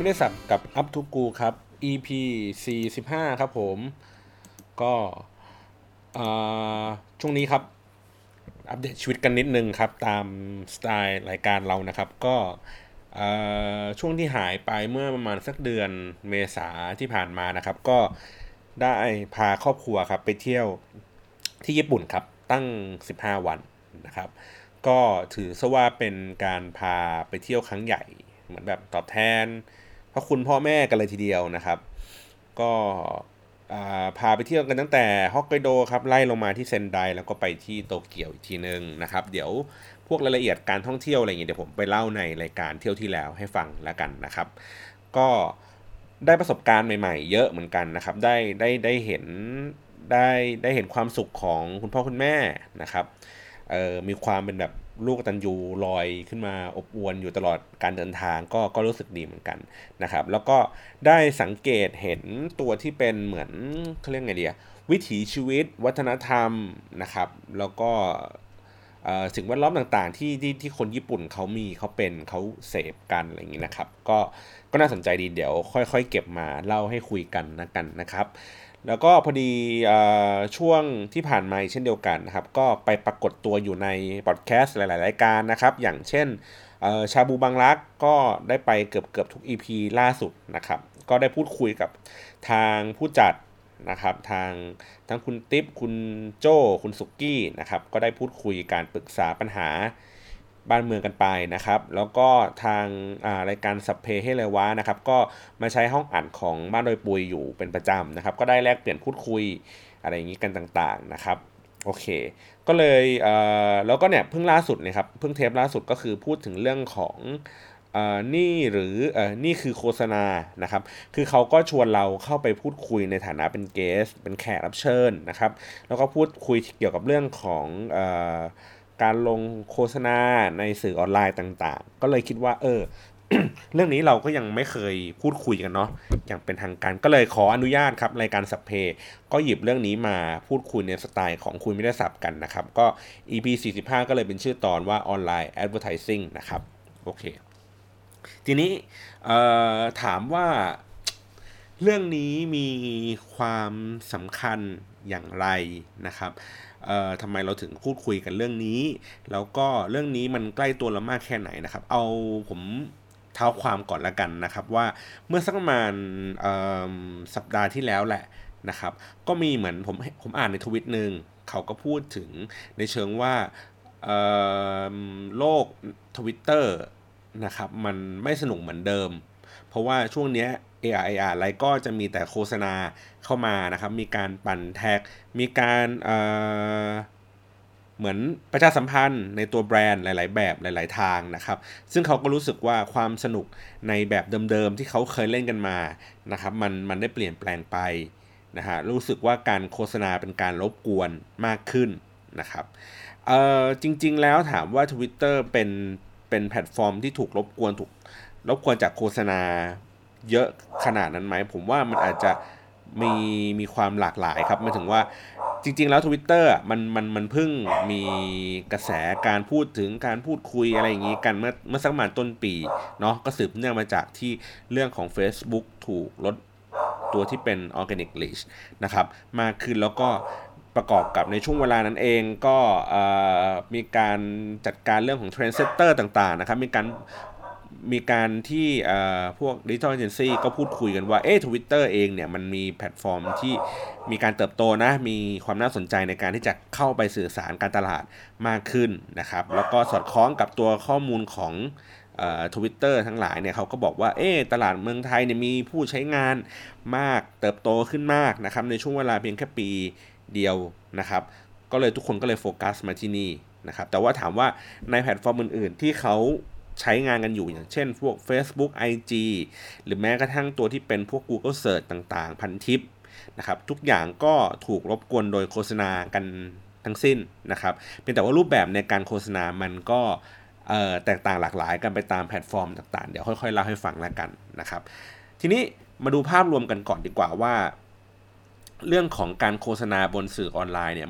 ไม่ได้สับกับอัพทูกูครับ EP 45ครับผมก็ช่วงนี้ครับอัปเดตชีวิตกันนิดนึงครับตามสไตล์รายการเรานะครับก็ช่วงที่หายไปเมื่อประมาณสักเดือนเมษาที่ผ่านมานะครับก็ได้พาครอบครัวครับไปเที่ยวที่ญี่ปุ่นครับตั้ง15วันนะครับก็ถือซะว่าเป็นการพาไปเที่ยวครั้งใหญ่เหมือนแบบตอบแทนพระคุณพ่อแม่กันเลยทีเดียวนะครับก็พาไปเที่ยวกันตั้งแต่ฮอกไกโดครับไล่ลงมาที่เซ็นไดแล้วก็ไปที่โตเกียวอีกทีนึงนะครับเดี๋ยวพวกรายละเอียดการท่องเที่ยวอะไรอย่างเงี้ยเดี๋ยวผมไปเล่าในรายการเที่ยวที่แล้วให้ฟังแล้วกันนะครับก็ได้ประสบการณ์ใหม่ๆเยอะเหมือนกันนะครับได้เห็นได้เห็นความสุขของคุณพ่อคุณแม่นะครับมีความเป็นแบบลูกกตัญญูลอยขึ้นมาอบอวลอยู่ตลอดการเดินทางก็รู้สึกดีเหมือนกันนะครับแล้วก็ได้สังเกตเห็นตัวที่เป็นเหมือนเขาเรียกไงดีวิถีชีวิตวัฒนธรรมนะครับแล้วก็สิ่งแวดล้อมต่างๆที่คนญี่ปุ่นเขาเสพกันอะไรอย่างนี้นะครับก็น่าสนใจดีเดี๋ยวค่อยๆเก็บมาเล่าให้คุยกันนะกันนะครับแล้วก็พอดีช่วงที่ผ่านมาเช่นเดียวกันนะครับก็ไปปรากฏตัวอยู่ในพอดแคสต์หลายๆรายการนะครับอย่างเช่นชาบูบางรักก็ได้ไปเกือบทุก EP ล่าสุดนะครับก็ได้พูดคุยกับทางผู้จัดนะครับทั้งคุณติ๊บคุณโจ้คุณสุกี้นะครับก็ได้พูดคุยการปรึกษาปัญหาบ้านเมืองกันไปนะครับแล้วก็ทางรายการสัพเพให้เลยวะนะครับก็มาใช้ห้องอ่านของบ้านโดยปุยอยู่เป็นประจำนะครับก็ได้แลกเปลี่ยนพูดคุยอะไรอย่างนี้กันต่างๆนะครับโอเคก็เลยแล้วก็เนี่ยเพิ่งล่าสุดนะครับเพิ่งเทปล่าสุดก็คือพูดถึงเรื่องของนี่หรือนี่คือโฆษณานะครับคือเขาก็ชวนเราเข้าไปพูดคุยในฐานะเป็นเกสเป็นแขกรับเชิญนะครับแล้วก็พูดคุยเกี่ยวกับเรื่องของการลงโฆษณาในสื่อออนไลน์ต่างๆก็เลยคิดว่าเรื่องนี้เราก็ยังไม่เคยพูดคุยกันเนาะอย่างเป็นทางการก็เลยขออนุญาตครับรายการสัพเพก็หยิบเรื่องนี้มาพูดคุยในสไตล์ของคุยไม่ได้สับกันนะครับก็ EP 45ก็เลยเป็นชื่อตอนว่าออนไลน์ Advertising นะครับโอเคทีนี้ถามว่าเรื่องนี้มีความสำคัญอย่างไรนะครับทำไมเราถึงพูดคุยกันเรื่องนี้แล้วก็เรื่องนี้มันใกล้ตัวเรามากแค่ไหนนะครับเอาผมเท้าความก่อนละกันนะครับว่าเมื่อสักประมาณสัปดาห์ที่แล้วแหละนะครับก็มีเหมือนผมอ่านในทวิตนึงเขาก็พูดถึงในเชิงว่าโลก Twitter นะครับมันไม่สนุกเหมือนเดิมเพราะว่าช่วงเนี้ยAR อะไรก็จะมีแต่โฆษณาเข้ามานะครับมีการปั่นแท็กมีการเหมือนประชาสัมพันธ์ในตัวแบรนด์หลายๆแบบหลายๆทางนะครับซึ่งเขาก็รู้สึกว่าความสนุกในแบบเดิมๆที่เขาเคยเล่นกันมานะครับมันได้เปลี่ยนแปลงไปนะฮะรู้สึกว่าการโฆษณาเป็นการรบกวนมากขึ้นนะครับจริงๆแล้วถามว่า Twitter เป็นแพลตฟอร์มที่ถูกรบกวนจากโฆษณาเยอะขนาดนั้นไหมผมว่ามันอาจจะมีความหลากหลายครับหมายถึงว่าจริงๆแล้ว Twitter มันเพิ่งมีกระแสการพูดถึงการพูดคุยอะไรอย่างนี้กันเมื่อสักประมาณต้นปีเนาะก็สืบเนื่องมาจากที่เรื่องของ Facebook ถูกลดตัวที่เป็น Organic Reach นะครับมากขึ้นแล้วก็ประกอบกับในช่วงเวลานั้นเองก็มีการจัดการเรื่องของ Trendsetter ต่างๆนะครับมีการที่พวก Digital Agency ก็พูดคุยกันว่าTwitter เองเนี่ยมันมีแพลตฟอร์มที่มีการเติบโตนะมีความน่าสนใจในการที่จะเข้าไปสื่อสารการตลาดมากขึ้นนะครับแล้วก็สอดคล้องกับตัวข้อมูลของTwitter ทั้งหลายเนี่ยเขาก็บอกว่าตลาดเมืองไทยเนี่ยมีผู้ใช้งานมากเติบโตขึ้นมากนะครับในช่วงเวลาเพียงแค่ปีเดียวนะครับก็เลยทุกคนก็เลยโฟกัสมาที่นี่นะครับแต่ว่าถามว่าในแพลตฟอร์มอื่นๆที่เขาใช้งานกันอยู่อย่างเช่นพวก Facebook IG หรือแม้กระทั่งตัวที่เป็นพวก Google Search ต่างๆพันทิปนะครับทุกอย่างก็ถูกรบกวนโดยโฆษณากันทั้งสิ้นนะครับเพียงแต่ว่ารูปแบบในการโฆษณามันก็แตกต่างหลากหลายกันไปตามแพลตฟอร์มต่างๆเดี๋ยวค่อยๆเล่าให้ฟังแล้วกันนะครับทีนี้มาดูภาพรวมกันก่อนดีกว่าว่าเรื่องของการโฆษณาบนสื่อออนไลน์เนี่ย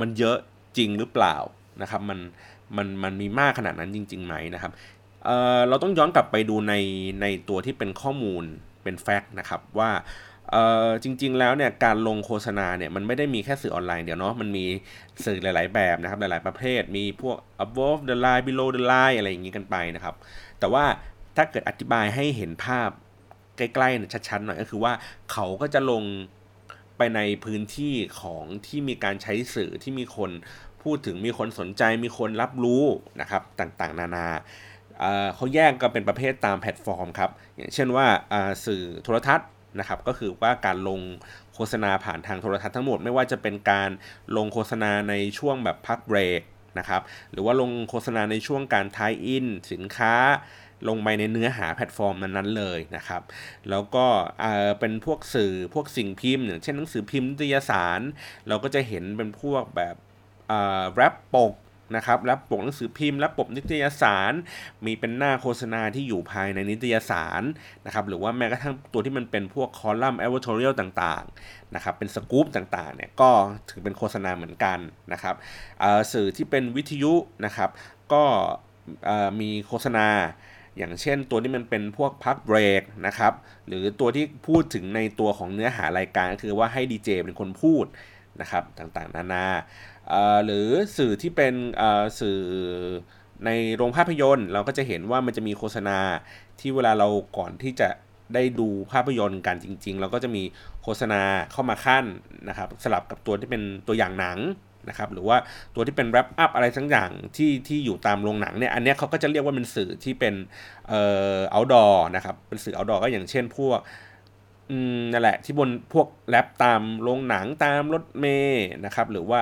มันเยอะจริงหรือเปล่านะครับมันมีมากขนาดนั้นจริงๆไหมนะครับ เราต้องย้อนกลับไปดูในตัวที่เป็นข้อมูลเป็นแฟกต์นะครับว่าจริงๆแล้วเนี่ยการลงโฆษณาเนี่ยมันไม่ได้มีแค่สื่อออนไลน์เดียวเนาะมันมีสื่อหลายๆแบบนะครับหลายๆประเภทมีพวก above the line below the line อะไรอย่างนี้กันไปนะครับแต่ว่าถ้าเกิดอธิบายให้เห็นภาพใกล้ๆชัดๆหน่อยก็คือว่าเขาก็จะลงไปในพื้นที่ของที่มีการใช้สื่อที่มีคนพูดถึงมีคนสนใจมีคนรับรู้นะครับต่างๆนานาเขาแยกกันเป็นประเภทตามแพลตฟอร์มครับอย่างเช่นว่าสื่อโทรทัศน์นะครับก็คือว่าการลงโฆษณาผ่านทางโทรทัศน์ทั้งหมดไม่ว่าจะเป็นการลงโฆษณาในช่วงแบบพักเบรกนะครับหรือว่าลงโฆษณาในช่วงการทายอินสินค้าลงไปในเนื้อหาแพลตฟอร์มนั้นๆเลยนะครับแล้วก็เป็นพวกสื่อพวกสิ่งพิมพ์อย่างเช่นหนังสือพิมพ์นิตยสารเราก็จะเห็นเป็นพวกแบบแรปปกนะครับแรปปกหนังสือพิมพ์แรปปกนิตยสารมีเป็นหน้าโฆษณาที่อยู่ภายในนิตยสารนะครับหรือว่าแม้กระทั่งตัวที่มันเป็นพวกคอลัมน์ editorial ต่างๆนะครับเป็นสกู๊ปต่างๆเนี่ยก็ถือเป็นโฆษณาเหมือนกันนะครับสื่อที่เป็นวิทยุนะครับก็มีโฆษณาอย่างเช่นตัวที่มันเป็นพวกพักเบรกนะครับหรือตัวที่พูดถึงในตัวของเนื้อหารายการก็คือว่าให้ดีเจเป็นคนพูดนะครับต่างๆนานาหรือสื่อที่เป็นสื่อในโรงภาพยนตร์เราก็จะเห็นว่ามันจะมีโฆษณาที่เวลาเราก่อนที่จะได้ดูภาพยนตร์กันจริงๆเราก็จะมีโฆษณาเข้ามาขั้นนะครับสลับกับตัวที่เป็นตัวอย่างหนังนะครับหรือว่าตัวที่เป็นแรปอัพอะไรทั้งอย่างที่อยู่ตามโรงหนังเนี่ยอันนี้เขาก็จะเรียกว่าเป็นสื่อที่เป็นoutdoor นะครับเป็นสื่อ outdoor ก็อย่างเช่นพวกนั่นแหละที่บนพวกแรปตามโรงหนังตามรถเมล์นะครับหรือว่า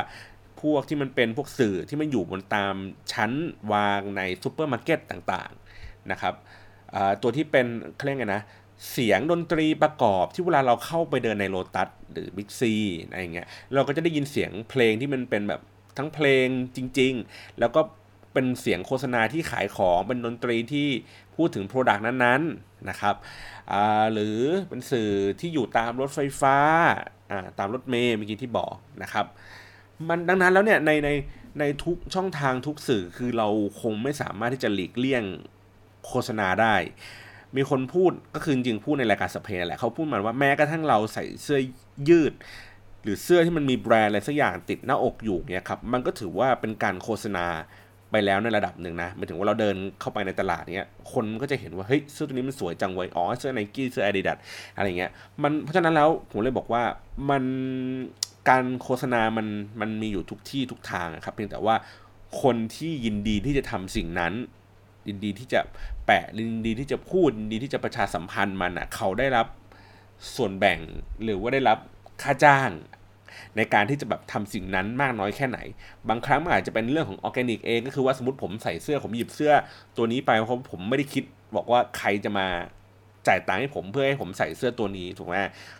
พวกที่มันเป็นพวกสื่อที่มันอยู่บนตามชั้นวางในซุปเปอร์มาร์เก็ตต่างๆนะครับตัวที่เป็นเขาเรียกไงนะเสียงดนตรีประกอบที่เวลาเราเข้าไปเดินในโลตัสหรือบิ๊กซีอะไรอย่างเงี้ยเราก็จะได้ยินเสียงเพลงที่มันเป็นแบบทั้งเพลงจริงๆแล้วก็เป็นเสียงโฆษณาที่ขายของเป็นดนตรีที่พูดถึงโปรดักต์นั้นๆนะครับหรือเป็นสื่อที่อยู่ตามรถไฟฟ้าตามรถเมล์เมื่อกี้ที่บอกนะครับมันดังนั้นแล้วเนี่ยในทุกช่องทางทุกสื่อคือเราคงไม่สามารถที่จะหลีกเลี่ยงโฆษณาได้มีคนพูดก็คือจริงๆพูดในรายการสเพนแหละเขาพูดมันว่าแม้กระทั่งเราใส่เสื้อยืดหรือเสื้อที่มันมีแบรนด์อะไรสักอย่างติดหน้าอกอยู่เนี่ยครับมันก็ถือว่าเป็นการโฆษณาไปแล้วในระดับหนึ่งนะหมายถึงว่าเราเดินเข้าไปในตลาดเนี่ยคนก็จะเห็นว่าเฮ้ยเสื้อตัวนี้มันสวยจังเว้ยอ๋อเสื้อ Nike เสื้อ Adidas อะไรเงี้ยมันเพราะฉะนั้นแล้วผมเลยบอกว่ามันการโฆษณามันมีอยู่ทุกที่ทุกทางครับเพียงแต่ว่าคนที่ยินดีที่จะทำสิ่งนั้นยินดีที่จะแปะยินดีที่จะพูดยินดีที่จะประชาสัมพันธ์มันอ่ะเขาได้รับส่วนแบ่งหรือว่าได้รับค่าจ้างในการที่จะแบบทำสิ่งนั้นมากน้อยแค่ไหนบางครั้งมันอาจจะเป็นเรื่องของออร์แกนิกเองก็คือว่าสมมติผมใส่เสื้อผมหยิบเสื้อตัวนี้ไปเพราะผมไม่ได้คิดบอกว่าใครจะมาจ่ายตังค์ให้ผมเพื่อให้ผมใส่เสื้อตัวนี้ถูกไหม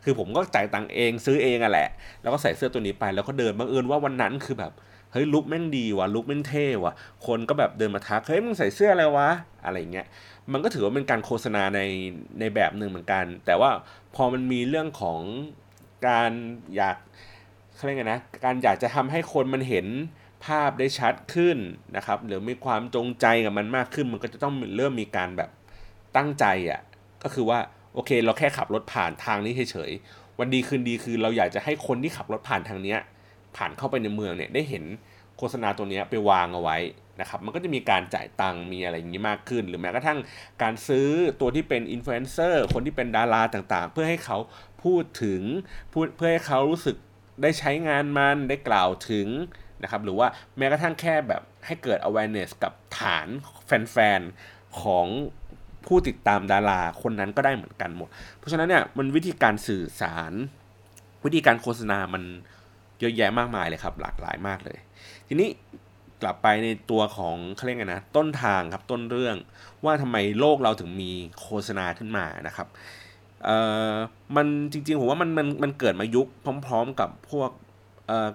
คือผมก็จ่ายตังค์เองซื้อเองอ่ะแหละแล้วก็ใส่เสื้อตัวนี้ไปแล้วก็เดินบังเอิญว่าวันนั้นคือแบบเฮ้ยลุคแม่งดีว่ะลุคแม่งเท่ว่ะคนก็แบบเดินมาทักเฮ้ยมึงใส่เสื้ออะไรวะอะไรเงี้ยมันก็ถือว่าเป็นการโฆษณาในแบบนึงเหมือนกันแต่ว่าพอมันมีเรื่องของการอยากเขาเรียกไงนะการอยากจะทำให้คนมันเห็นภาพได้ชัดขึ้นนะครับหรือมีความจงใจกับมันมากขึ้นมันก็จะต้องเริ่มมีการแบบตั้งใจอ่ะก็คือว่าโอเคเราแค่ขับรถผ่านทางนี้เฉยๆวันดีคืนดีคือเราอยากจะให้คนที่ขับรถผ่านทางนี้ผ่านเข้าไปในเมืองเนี่ยได้เห็นโฆษณาตัวนี้ไปวางเอาไว้นะครับมันก็จะมีการจ่ายตังค์มีอะไรอย่างนี้มากขึ้นหรือแม้กระทั่งการซื้อตัวที่เป็นอินฟลูเอนเซอร์คนที่เป็นดาราต่างๆเพื่อให้เขาพูดถึงเพื่อให้เขารู้สึกได้ใช้งานมันได้กล่าวถึงนะครับหรือว่าแม้กระทั่งแค่แบบให้เกิด awareness กับฐานแฟนๆของผู้ติดตามดาราคนนั้นก็ได้เหมือนกันหมดเพราะฉะนั้นเนี่ยมันวิธีการสื่อสารวิธีการโฆษณามันเยอะแยะมากมายเลยครับหลากหลายมากเลยทีนี้กลับไปในตัวของเขาเรียกไงนะต้นทางครับต้นเรื่องว่าทำไมโลกเราถึงมีโฆษณาขึ้นมานะครับมันจริงๆผมว่ามันเกิดมายุคพร้อมๆกับพวก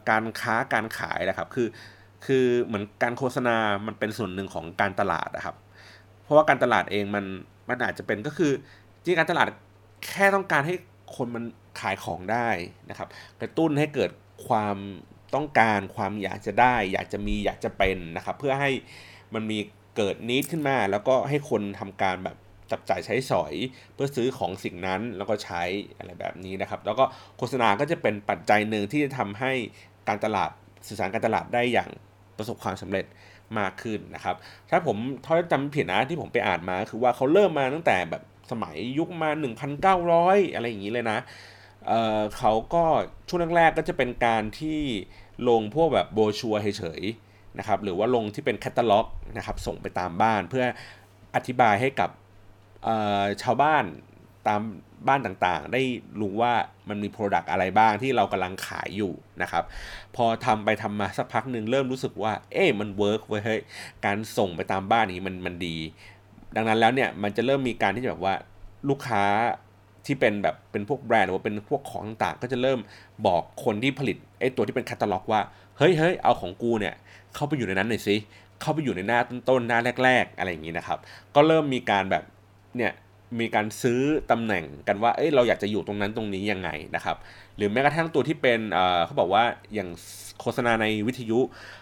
การค้าการขายนะครับคือเหมือนการโฆษณามันเป็นส่วนหนึ่งของการตลาดนะครับเพราะว่าการตลาดเองมันอาจจะเป็นก็คือจริงการตลาดแค่ต้องการให้คนมันขายของได้นะครับกระตุ้นให้เกิดความต้องการความอยากจะได้อยากจะมีอยากจะเป็นนะครับเพื่อให้มันมี เกิดนิดขึ้นมาแล้วก็ให้คนทำการแบบจับจ่ายใช้สอยเพื่อซื้อของสิ่งนั้นแล้วก็ใช้อะไรแบบนี้นะครับแล้วก็โฆษณาก็จะเป็นปัจจัยหนึ่งที่จะทำให้การตลาดสื่อสารการตลาดได้อย่างประสบความสำเร็จมากขึ้นนะครับถ้าผมจำผิดนะที่ผมไปอ่านมาคือว่าเขาเริ่มมาตั้งแต่แบบสมัยยุคมา 1,900 อะไรอย่างนี้เลยนะเขาก็ช่วงแรกๆก็จะเป็นการที่ลงพวกแบบโบรชัวร์เฉยๆนะครับหรือว่าลงที่เป็นแคตตาล็อกนะครับส่งไปตามบ้านเพื่ออธิบายให้กับชาวบ้านตามบ้านต่างๆได้รู้ว่ามันมี product อะไรบ้างที่เรากำลังขายอยู่นะครับพอทำไปทำมาสักพักหนึ่งเริ่มรู้สึกว่าเอ๊ะมัน work เว้ยเฮ้ยการส่งไปตามบ้านนี้มันดีดังนั้นแล้วเนี่ยมันจะเริ่มมีการที่แบบว่าลูกค้าที่เป็นแบบเป็นพวกแบรนด์หรือว่าเป็นพวกของต่างๆก็จะเริ่มบอกคนที่ผลิตไอ้ตัวที่เป็นแคตตาล็อกว่าเฮ้ยเอาของกูเนี่ยเข้าไปอยู่ในนั้นหน่อยสิเข้าไปอยู่ในหน้าต้นๆหน้าแรกๆอะไรอย่างนี้นะครับก็เริ่มมีการแบบเนี่ยมีการซื้อตำแหน่งกันว่าเราอยากจะอยู่ตรงนั้นตรงนี้ยังไงนะครับหรือแม้กระทั่งตัวที่เป็นเขาบอกว่าอย่างโฆษณาในวิทยุ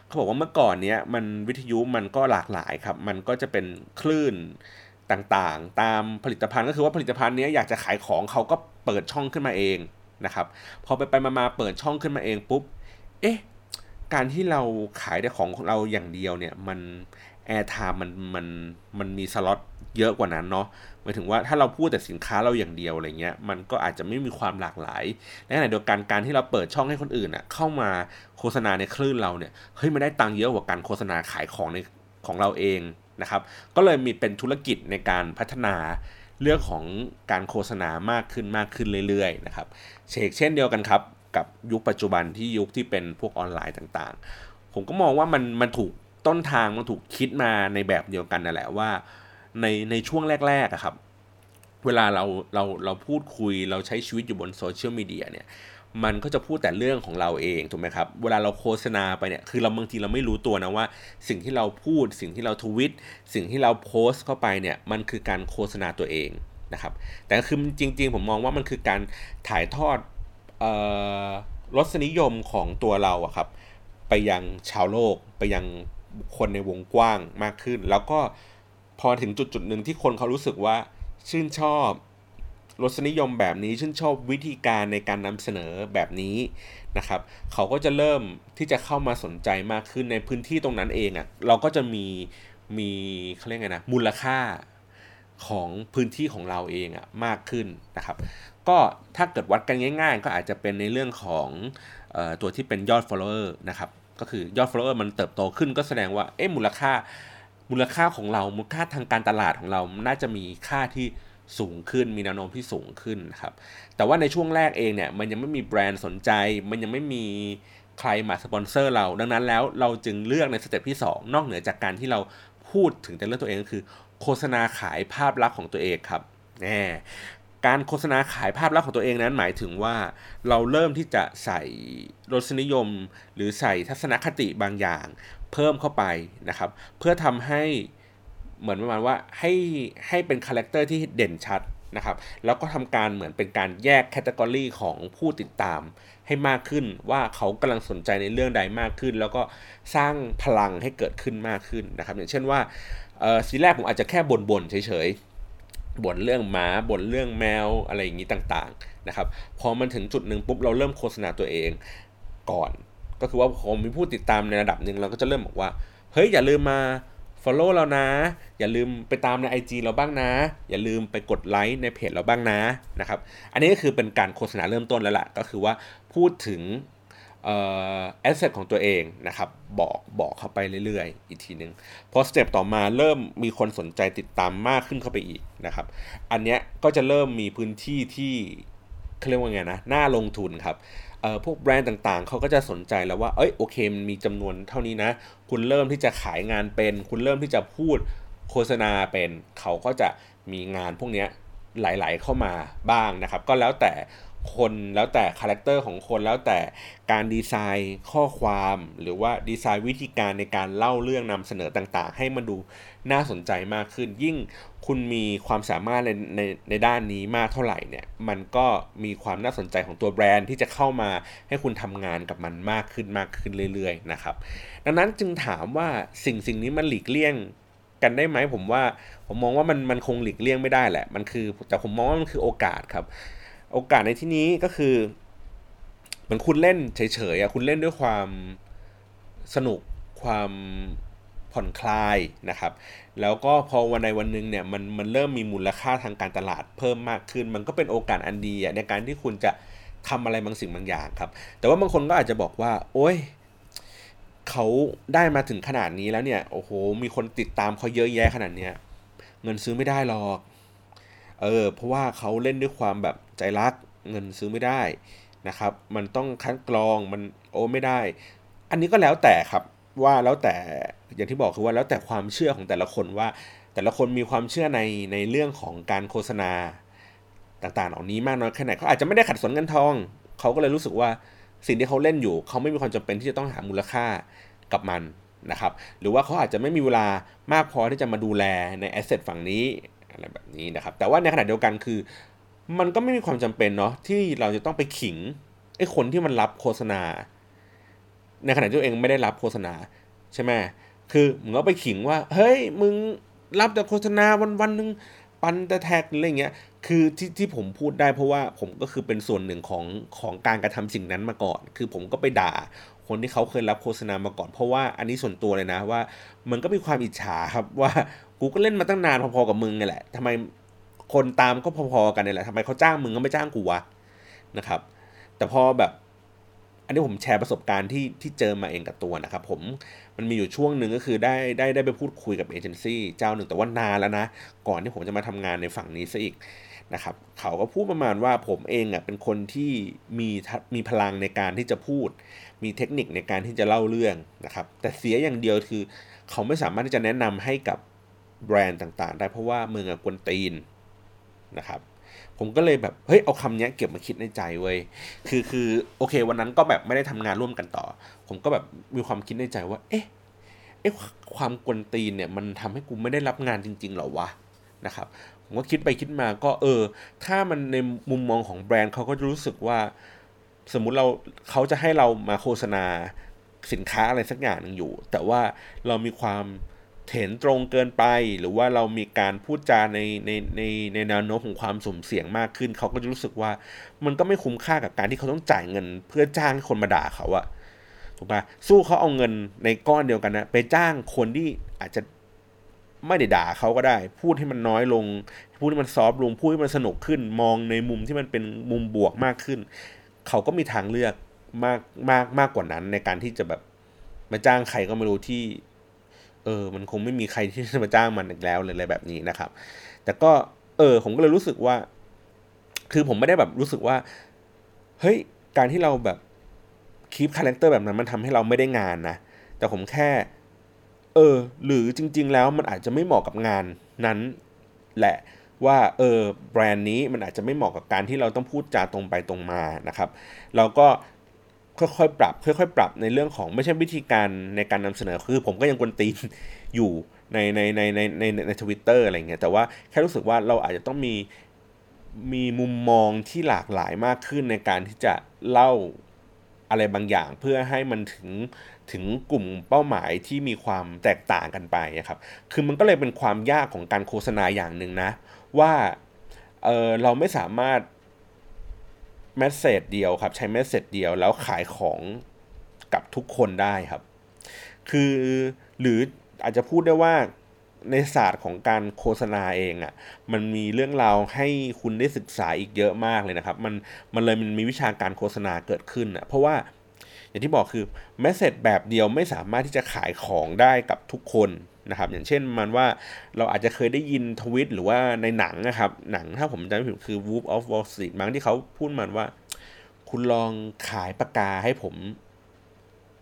เขาบอกว่าเมื่อก่อนเนี้ยมันวิทยุมันก็หลากหลายครับมันก็จะเป็นคลื่นต่างๆตามผลิตภัณฑ์ก็คือว่าผลิตภัณฑ์เนี้ยอยากจะขายของเขาก็เปิดช่องขึ้นมาเองนะครับพอไปมาเปิดช่องขึ้นมาเองปุ๊บการที่เราขายแต่ของเราอย่างเดียวเนี่ยมันairtime มันมีสล็อตเยอะกว่านั้นเนาะหมายถึงว่าถ้าเราพูดแต่สินค้าเราอย่างเดียวอะไรเงี้ยมันก็อาจจะไม่มีความหลากหลายในขณะเดียวกันการที่เราเปิดช่องให้คนอื่นน่ะเข้ามาโฆษณาในคลื่นเราเนี่ยมันได้ตังค์เยอะกว่าการโฆษณาขายของในของเราเองนะครับก็เลยมีเป็นธุรกิจในการพัฒนาเรื่องของการโฆษณามากขึ้นเรื่อยๆนะครับเช่นเดียวกันครับกับยุคปัจจุบันที่ยุคที่เป็นพวกออนไลน์ต่างๆผมก็มองว่ามันถูกต้นทางมันถูกคิดมาในแบบเดียวกันนั่นแหละว่าในช่วงแรกๆอะครับเวลาเราพูดคุยเราใช้ชีวิตอยู่บนโซเชียลมีเดียเนี่ยมันก็จะพูดแต่เรื่องของเราเองถูกไหมครับเวลาเราโฆษณาไปเนี่ยคือเราบางทีเราไม่รู้ตัวนะว่าสิ่งที่เราพูดสิ่งที่เราทวิตสิ่งที่เราโพสต์เข้าไปเนี่ยมันคือการโฆษณาตัวเองนะครับแต่คือจริงๆผมมองว่ามันคือการถ่ายทอดรสนิยมของตัวเราอะครับไปยังชาวโลกไปยังบุคคลในวงกว้างมากขึ้นแล้วก็พอถึงจุดๆหนึ่งที่คนเขารู้สึกว่าชื่นชอบรสนิยมแบบนี้ชื่นชอบวิธีการในการนำเสนอแบบนี้นะครับเขาก็จะเริ่มที่จะเข้ามาสนใจมากขึ้นในพื้นที่ตรงนั้นเองอ่ะเราก็จะมีเขาเรียกไงนะมูลค่าของพื้นที่ของเราเองอ่ะมากขึ้นนะครับก็ถ้าเกิดวัดกันง่ายๆก็อาจจะเป็นในเรื่องของตัวที่เป็นยอด follower นะครับก็คือยอด follower มันเติบโตขึ้นก็แสดงว่ามูลค่าของเรามูลค่าทางการตลาดของเราน่าจะมีค่าที่สูงขึ้นมีแนวโน้มที่สูงขึ้นนะครับแต่ว่าในช่วงแรกเองเนี่ยมันยังไม่มีแบรนด์สนใจมันยังไม่มีใครมาสปอนเซอร์เราดังนั้นแล้วเราจึงเลือกในสเต็ปที่2นอกเหนือจากการที่เราพูดถึงแต่เรื่องตัวเองก็คือโฆษณาขายภาพลักษณ์ของตัวเองครับแหมการโฆษณาขายภาพลักษณ์ของตัวเองนั้นหมายถึงว่าเราเริ่มที่จะใส่รสนิยมหรือใส่ทัศนคติบางอย่างเพิ่มเข้าไปนะครับเพื่อทำให้เหมือนประมาณว่าให้เป็นคาแรคเตอร์ที่เด่นชัดนะครับแล้วก็ทำการเหมือนเป็นการแยกแคตตากอรี่ของผู้ติดตามให้มากขึ้นว่าเขากำลังสนใจในเรื่องใดมากขึ้นแล้วก็สร้างพลังให้เกิดขึ้นมากขึ้นนะครับอย่างเช่นว่าซีแรกผมอาจจะแค่บ่นๆเฉยๆบ่นเรื่องหมาบ่นเรื่องแมวอะไรอย่างนี้ต่างๆนะครับพอมันถึงจุดหนึ่งปุ๊บเราเริ่มโฆษณาตัวเองก่อนก็คือว่าพอมีผู้ติดตามในระดับหนึ่งเราก็จะเริ่มบอกว่าเฮ้ยอย่าลืมมา follow เรานะอย่าลืมไปตามใน IG เราบ้างนะอย่าลืมไปกดไลค์ในเพจเราบ้างนะนะครับอันนี้ก็คือเป็นการโฆษณาเริ่มต้นแล้วล่ะก็คือว่าพูดถึงแอสเซทของตัวเองนะครับบอกเข้าไปเรื่อยๆอีกทีนึงพอสเต็ปต่อมาเริ่มมีคนสนใจติดตามมากขึ้นเข้าไปอีกนะครับอันเนี้ยก็จะเริ่มมีพื้นที่ที่เขาเรียกว่าไงนะน่าลงทุนครับพวกแบรนด์ต่างๆเขาก็จะสนใจแล้วว่าโอเคมันมีจำนวนเท่านี้นะคุณเริ่มที่จะขายงานเป็นคุณเริ่มที่จะพูดโฆษณาเป็นเขาก็จะมีงานพวกเนี้ยไหลๆเข้ามาบ้างนะครับก็แล้วแต่คนแล้วแต่คาแรคเตอร์ของคนแล้วแต่การดีไซน์ข้อความหรือว่าดีไซน์วิธีการในการเล่าเรื่องนำเสนอต่างๆให้มันดูน่าสนใจมากขึ้นยิ่งคุณมีความสามารถในด้านนี้มากเท่าไหร่เนี่ยมันก็มีความน่าสนใจของตัวแบรนด์ที่จะเข้ามาให้คุณทำงานกับมันมากขึ้นเรื่อยๆนะครับดังนั้นจึงถามว่าสิ่งนี้มันหลีกเลี่ยง กันได้ไหมผมว่าผมมองว่ามันคงหลีกเลี่ยงไม่ได้แหละมันคือแต่ผมมองว่ามันคือโอกาสครับโอกาสในที่นี้ก็คือเหมือนคุณเล่นเฉยๆอ่ะคุณเล่นด้วยความสนุกความผ่อนคลายนะครับแล้วก็พอวันใดวันหนึ่งเนี่ยมันเริ่มมีมูลค่าทางการตลาดเพิ่มมากขึ้นมันก็เป็นโอกาสอันดีในการที่คุณจะทำอะไรบางสิ่งบางอย่างครับแต่ว่าบางคนก็อาจจะบอกว่าโอ๊ยเขาได้มาถึงขนาดนี้แล้วเนี่ยโอ้โหมีคนติดตามเขาเยอะแยะขนาดเนี้ยเงินซื้อไม่ได้หรอกเพราะว่าเขาเล่นด้วยความแบบใจรักเงินซื้อไม่ได้นะครับมันต้องคัดกรองมันไม่ได้อันนี้ก็แล้วแต่ครับว่าแล้วแต่อย่างที่บอกคือว่าแล้วแต่ความเชื่อของแต่ละคนว่าแต่ละคนมีความเชื่อในเรื่องของการโฆษณาต่างๆเหล่านี้มากน้อยแค่ไหนเขาอาจจะไม่ได้ขัดสนเงินทองเขาก็เลยรู้สึกว่าสิ่งที่เขาเล่นอยู่เขาไม่มีความจำเป็นที่จะต้องหามูลค่ากับมันนะครับหรือว่าเขาอาจจะไม่มีเวลามากพอที่จะมาดูแลในแอสเซทฝั่งนี้อะไรแบบนี้นะครับแต่ว่าในขณะเดียวกันคือมันก็ไม่มีความจำเป็นเนาะที่เราจะต้องไปขิงไอ้คนที่มันรับโฆษณาในขณะที่ตัวเองไม่ได้รับโฆษณาใช่ไหมคือมึงก็ไปขิงว่าเฮ้ยมึงรับแต่โฆษณาวันๆนึงปันแต่แท็กอะไรเงี้ยคือที่ผมพูดได้เพราะว่าผมก็คือเป็นส่วนหนึ่งของการกระทำสิ่งนั้นมาก่อนคือผมก็ไปด่าคนที่เขาเคยรับโฆษณามาก่อนเพราะว่าอันนี้ส่วนตัวเลยนะว่ามันก็มีความอิจฉาครับว่ากูก็เล่นมาตั้งนานพอๆกับมึงนี่แหละทำไมคนตามก็พอๆกันนี่แหละทำไมเขาจ้างมึงก็ไม่จ้างกูวะนะครับแต่พอแบบอันนี้ผมแชร์ประสบการณ์ที่เจอมาเองกับตัวนะครับผมมันมีอยู่ช่วงหนึ่งก็คือได้ไปพูดคุยกับเอเจนซี่เจ้าหนึ่งแต่ว่านานแล้วนะก่อนที่ผมจะมาทำงานในฝั่งนี้ซะอีกนะครับเขาก็พูดประมาณว่าผมเองอ่ะเป็นคนที่มีพลังในการที่จะพูดมีเทคนิคในการที่จะเล่าเรื่องนะครับแต่เสียอย่างเดียวคือเขาไม่สามารถที่จะแนะนำให้กับแบรนด์ต่างๆได้เพราะว่ามึงอ่ะกวนตีนนะครับผมก็เลยแบบเฮ้ยเอาคำนี้เก็บมาคิดในใจเว้ยคือโอเควันนั้นก็แบบไม่ได้ทำงานร่วมกันต่อผมก็แบบมีความคิดในใจว่าเอ๊ะความกวนตีนเนี่ยมันทำให้กูไม่ได้รับงานจริงๆหรอวะนะครับผมก็คิดไปคิดมาก็ถ้ามันในมุมมองของแบรนด์เขาก็จะรู้สึกว่าสมมุติเขาจะให้เรามาโฆษณาสินค้าอะไรสักอย่างนึงอยู่แต่ว่าเรามีความเห็นตรงเกินไปหรือว่าเรามีการพูดจาในแนวโน้มของความสุ่มเสี่ยงมากขึ้นเขาก็จะรู้สึกว่ามันก็ไม่คุ้มค่ากับการที่เขาต้องจ่ายเงินเพื่อจ้างคนมาด่าเขาอะถูกป่ะสู้เขาเอาเงินในก้อนเดียวกันนะไปจ้างคนที่อาจจะไม่ได้ด่าเขาก็ได้พูดให้มันน้อยลงพูดให้มันซอฟต์ลงพูดให้มันสนุกขึ้นมองในมุมที่มันเป็นมุมบวกมากขึ้นเขาก็มีทางเลือกมากกว่านั้นในการที่จะแบบมาจ้างใครก็ไม่รู้ที่มันคงไม่มีใครที่จะมาจ้างมันอีกแล้วเลยอะไรแบบนี้นะครับแต่ก็ผมก็เลยรู้สึกว่าคือผมไม่ได้แบบรู้สึกว่าเฮ้ยการที่เราแบบคีปคาแรคเตอร์แบบนั้นมันทำให้เราไม่ได้งานนะแต่ผมแค่หรือจริงๆแล้วมันอาจจะไม่เหมาะกับงานนั้นแหละว่าแบรนด์นี้มันอาจจะไม่เหมาะกับการที่เราต้องพูดจาตรงไปตรงมานะครับเราก็ค่อยๆปรับในเรื่องของไม่ใช่วิธีการในการนำเสนอคือผมก็ยังกวนตีนอยู่ใน Twitter อะไรเงี้ยแต่ว่าแค่รู้สึกว่าเราอาจจะต้องมีมุมมองที่หลากหลายมากขึ้นในการที่จะเล่าอะไรบางอย่างเพื่อให้มันถึงกลุ่มเป้าหมายที่มีความแตกต่างกันไปนะครับคือมันก็เลยเป็นความยากของการโฆษณาอย่างนึงนะว่าเราไม่สามารถเมสเสจเดียวครับใช้เมสเสจเดียวแล้วขายของกับทุกคนได้ครับคือหรืออาจจะพูดได้ว่าในศาสตร์ของการโฆษณาเองอ่ะมันมีเรื่องราวให้คุณได้ศึกษาอีกเยอะมากเลยนะครับมันเลยมันมีวิชาการโฆษณาเกิดขึ้นอ่ะเพราะว่าอย่างที่บอกคือเมสเสจแบบเดียวไม่สามารถที่จะขายของได้กับทุกคนนะครับอย่างเช่นมันว่าเราอาจจะเคยได้ยินทวิตหรือว่าในหนังนะครับหนังถ้าผมจำไม่ผิดคือ Wolf of Wall Street มั้งที่เขาพูดมันว่าคุณลองขายปากกาให้ผม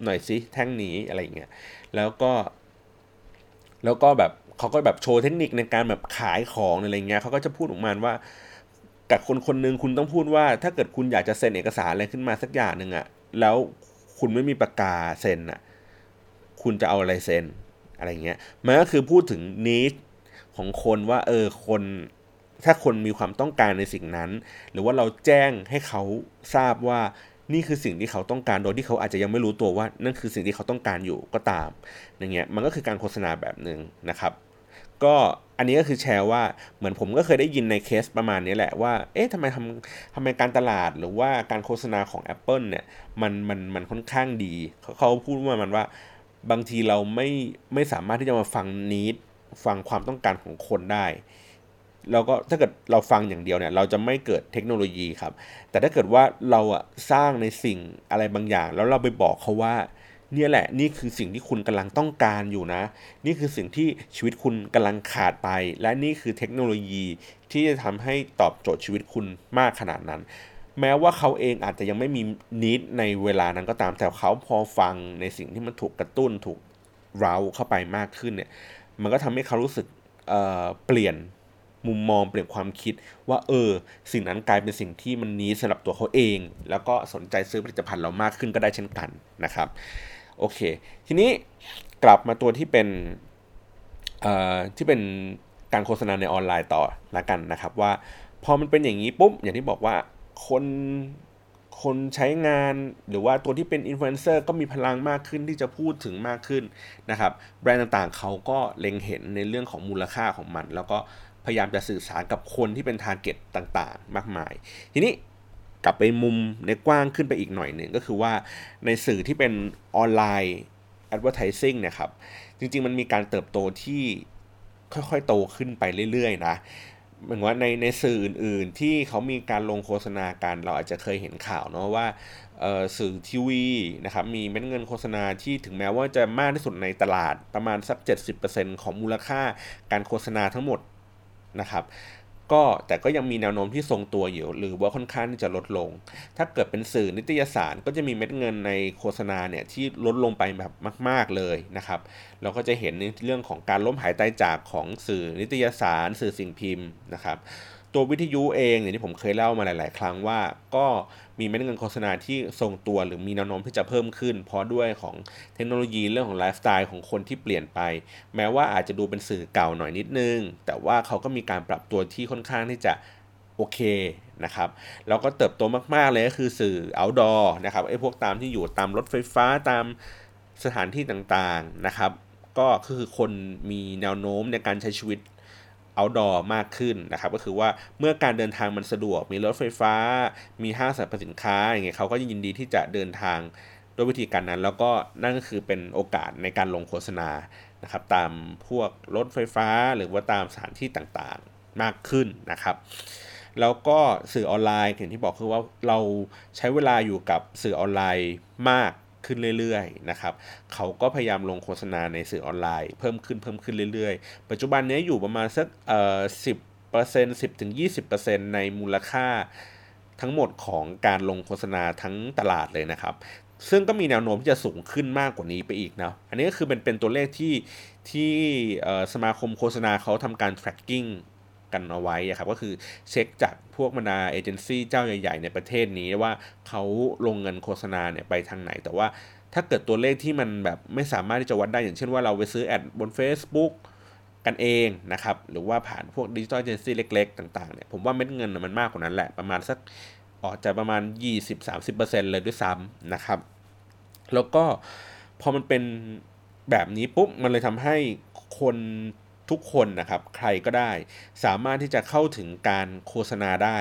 หน่อยสิแท่งนี้อะไรอย่างเงี้ยแล้วก็แบบเขาก็แบบโชว์เทคนิคในการแบบขายของอะไรเงี้ยเขาก็จะพูดออกมาว่ากับคนๆนึงคุณต้องพูดว่าถ้าเกิดคุณอยากจะเซ็นเอกสารอะไรขึ้นมาสักอย่างนึงอ่ะแล้วคุณไม่มีปากกาเซ็นอ่ะคุณจะเอาอะไรเซ็นอะไรเงี้ยมันก็คือพูดถึง need ของคนว่าคนถ้าคนมีความต้องการในสิ่งนั้นหรือว่าเราแจ้งให้เขาทราบว่านี่คือสิ่งที่เขาต้องการโดยที่เขาอาจจะยังไม่รู้ตัวว่านั่นคือสิ่งที่เขาต้องการอยู่ก็ตามอย่างเงี้ยมันก็คือการโฆษณาแบบนึงนะครับ ก็อันนี้ก็คือแชร์ว่าเหมือนผมก็เคยได้ยินในเคสประมาณนี้แหละว่าเอ๊ะทำไมการตลาดหรือว่าการโฆษณาของ Apple เนี่ยมันค่อนข้างดีเขาพูดว่ามันว่าบางทีเราไม่สามารถที่จะมาฟังneedฟังความต้องการของคนได้แล้วก็ถ้าเกิดเราฟังอย่างเดียวเนี่ยเราจะไม่เกิดเทคโนโลยีครับแต่ถ้าเกิดว่าเราอะสร้างในสิ่งอะไรบางอย่างแล้วเราไปบอกเขาว่าเนี่ยแหละนี่คือสิ่งที่คุณกำลังต้องการอยู่นะนี่คือสิ่งที่ชีวิตคุณกำลังขาดไปและนี่คือเทคโนโลยีที่จะทำให้ตอบโจทย์ชีวิตคุณมากขนาดนั้นแม้ว่าเขาเองอาจจะยังไม่มี need ในเวลานั้นก็ตามแต่เขาพอฟังในสิ่งที่มันถูกกระตุ้นถูกเร้าเข้าไปมากขึ้นเนี่ยมันก็ทำให้เขารู้สึกเปลี่ยนมุมมองเปลี่ยนความคิดว่าสิ่งนั้นกลายเป็นสิ่งที่มันนี้สำหรับตัวเขาเองแล้วก็สนใจซื้อผลิตภัณฑ์เรามากขึ้นก็ได้เช่นกันนะครับโอเคทีนี้กลับมาตัวที่เป็นการโฆษณาในออนไลน์ต่อละกันนะครับว่าพอมันเป็นอย่างนี้ปุ๊บอย่างที่บอกว่าคนใช้งานหรือว่าตัวที่เป็นอินฟลูเอนเซอร์ก็มีพลังมากขึ้นที่จะพูดถึงมากขึ้นนะครับแบรนด์ต่างๆเขาก็เล็งเห็นในเรื่องของมูลค่าของมันแล้วก็พยายามจะสื่อสารกับคนที่เป็นทาร์เก็ตต่างๆมากมายทีนี้กลับไปมุมในกว้างขึ้นไปอีกหน่อยหนึ่งก็คือว่าในสื่อที่เป็นออนไลน์แอดเวอร์ไทซิ่งเนี่ยครับจริงๆมันมีการเติบโตที่ค่อยๆโตขึ้นไปเรื่อยๆนะเหมือนว่าในสื่ออื่นๆที่เขามีการลงโฆษณากันเราอาจจะเคยเห็นข่าวเนาะว่าสื่อทีวีนะครับมีเม็ดเงินโฆษณาที่ถึงแม้ว่าจะมากที่สุดในตลาดประมาณสัก 70% ของมูลค่าการโฆษณาทั้งหมดนะครับก็แต่ก็ยังมีแนวโน้มที่ทรงตัวอยู่หรือว่าค่อนข้างที่จะลดลงถ้าเกิดเป็นสื่อนิตยสารก็จะมีเม็ดเงินในโฆษณาเนี่ยที่ลดลงไปแบบมากๆเลยนะครับเราก็จะเห็นในเรื่องของการล้มหายตายจากของสื่อนิตยสารสื่อสิ่งพิมพ์นะครับตัววิทยุเองเนี่ยที่ผมเคยเล่ามาหลายๆครั้งว่าก็มีเม็ดเงินโฆษณาที่ทรงตัวหรือมีแนวโน้มที่จะเพิ่มขึ้นเพราะด้วยของเทคโนโลยีเรื่องของไลฟ์สไตล์ของคนที่เปลี่ยนไปแม้ว่าอาจจะดูเป็นสื่อเก่าหน่อยนิดนึงแต่ว่าเขาก็มีการปรับตัวที่ค่อนข้างที่จะโอเคนะครับแล้วก็เติบโตมากๆเลยก็คือสื่อ outdoor นะครับไอ้พวกตามที่อยู่ตามรถไฟฟ้าตามสถานที่ต่างๆนะครับก็คือคนมีแนวโน้มในการใช้ชีวิตoutdoor มากขึ้นนะครับก็คือว่าเมื่อการเดินทางมันสะดวกมีรถไฟฟ้ามีห้างสรรพสินค้าอย่างเงี้ยเขาก็ยินดีที่จะเดินทางด้วยวิธีการนั้นแล้วก็นั่นก็คือเป็นโอกาสในการลงโฆษณานะครับตามพวกรถไฟฟ้าหรือว่าตามสถานที่ต่างๆมากขึ้นนะครับแล้วก็สื่อออนไลน์อย่างที่บอกคือว่าเราใช้เวลาอยู่กับสื่อออนไลน์มากขึ้นเรื่อยๆนะครับเขาก็พยายามลงโฆษณาในสื่อออนไลน์เพิ่มขึ้นเรื่อยๆปัจจุบันนี้อยู่ประมาณสัก10% 10ถึง 20% ในมูลค่าทั้งหมดของการลงโฆษณาทั้งตลาดเลยนะครับซึ่งก็มีแนวโน้มที่จะสูงขึ้นมากกว่านี้ไปอีกนะอันนี้ก็คือเป็นตัวเลขที่สมาคมโฆษณาเขาทำการ tracking กันเอาไว้ครับก็คือเช็คจากพวกบรรดาเอเจนซี่เจ้าใหญ่ๆในประเทศนี้ว่าเขาลงเงินโฆษณาเนี่ยไปทางไหนแต่ว่าถ้าเกิดตัวเลขที่มันแบบไม่สามารถที่จะวัดได้อย่างเช่นว่าเราไปซื้อแอดบน Facebook กันเองนะครับหรือว่าผ่านพวก Digital Agency เล็กๆต่างๆเนี่ยผมว่าเม็ดเงินมันมากกว่านั้นแหละประมาณสักออกจะประมาณ 20-30% เลยด้วยซ้ำนะครับแล้วก็พอมันเป็นแบบนี้ปุ๊บมันเลยทำให้คนทุกคนนะครับใครก็ได้สามารถที่จะเข้าถึงการโฆษณาได้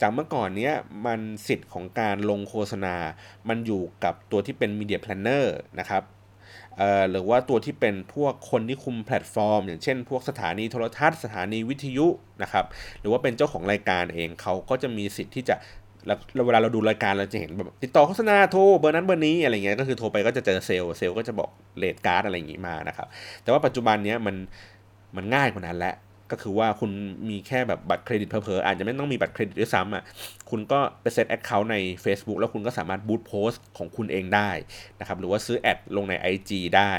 จากเมื่อก่อนเนี้ยมันสิทธิ์ของการลงโฆษณามันอยู่กับตัวที่เป็น Media Planner นะครับหรือว่าตัวที่เป็นพวกคนที่คุมแพลตฟอร์มอย่างเช่นพวกสถานีโทรทัศน์สถานีวิทยุนะครับหรือว่าเป็นเจ้าของรายการเองเขาก็จะมีสิทธิ์ที่จะเวลาเราดูรายการเราจะเห็นแบบติดต่อโฆษณาโทรเบอร์นั้นเบอร์นี้อะไรเงี้ยก็คือโทรไปก็จะเจอเซลล์ก็จะบอกเรทการ์ดอะไรอย่างงี้มานะครับแต่ว่าปัจจุบันเนี้ยมันง่ายกว่านั้นแล้วก็คือว่าคุณมีแค่แบบบัตรเครดิตเผลอๆอาจจะไม่ต้องมีบัตรเครดิตด้วยซ้ำอ่ะคุณก็ไปเซตแอคเคาท์ใน Facebook แล้วคุณก็สามารถบูทโพสต์ของคุณเองได้นะครับหรือว่าซื้อแอดลงใน IG ได้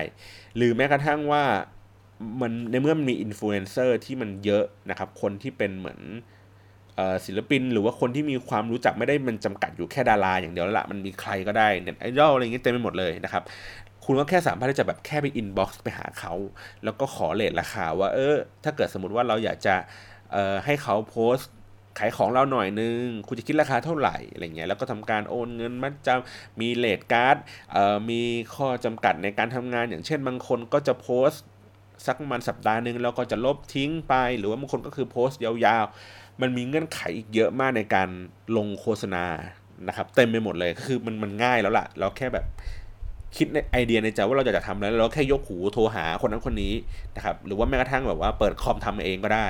หรือแม้กระทั่งว่ามันในเมื่อมันมีอินฟลูเอนเซอร์ที่มันเยอะนะครับคนที่เป็นเหมือนศิลปินหรือว่าคนที่มีความรู้จักไม่ได้มันจำกัดอยู่แค่ดาราอย่างเดียวแล้วล่ะมันมีใครก็ได้เน็ตไอดอลอะไรอย่างเงี้ยเต็มไปหมดเลยนะครับคุณก็แค่สามารถที่จะแบบแค่ไปอินบ็อกซ์ไปหาเขาแล้วก็ขอเรทราคาว่าถ้าเกิดสมมุติว่าเราอยากจะให้เขาโพสต์ขายของเราหน่อยนึงคุณจะคิดราคาเท่าไหร่อะไรเงี้ยแล้วก็ทำการโอนเงินมัดจำมีเรทการ์ดมีข้อจำกัดในการทำงานอย่างเช่นบางคนก็จะโพสต์ สักประมาณสัปดาห์นึงแล้วก็จะลบทิ้งไปหรือว่าบางคนก็คือโพสต์ยาวๆมันมีเงื่อนไขอีกเยอะมากในการลงโฆษณานะครับเต็มไปหมดเลยคือมันง่ายแล้วล่ะเราแค่แบบคิดในไอเดียในใจว่าเราจะทำแล้วเราแค่ยกหูโทรหาคนนั้นคนนี้นะครับหรือว่าแม้กระทั่งแบบว่าเปิดคอมทำเองก็ได้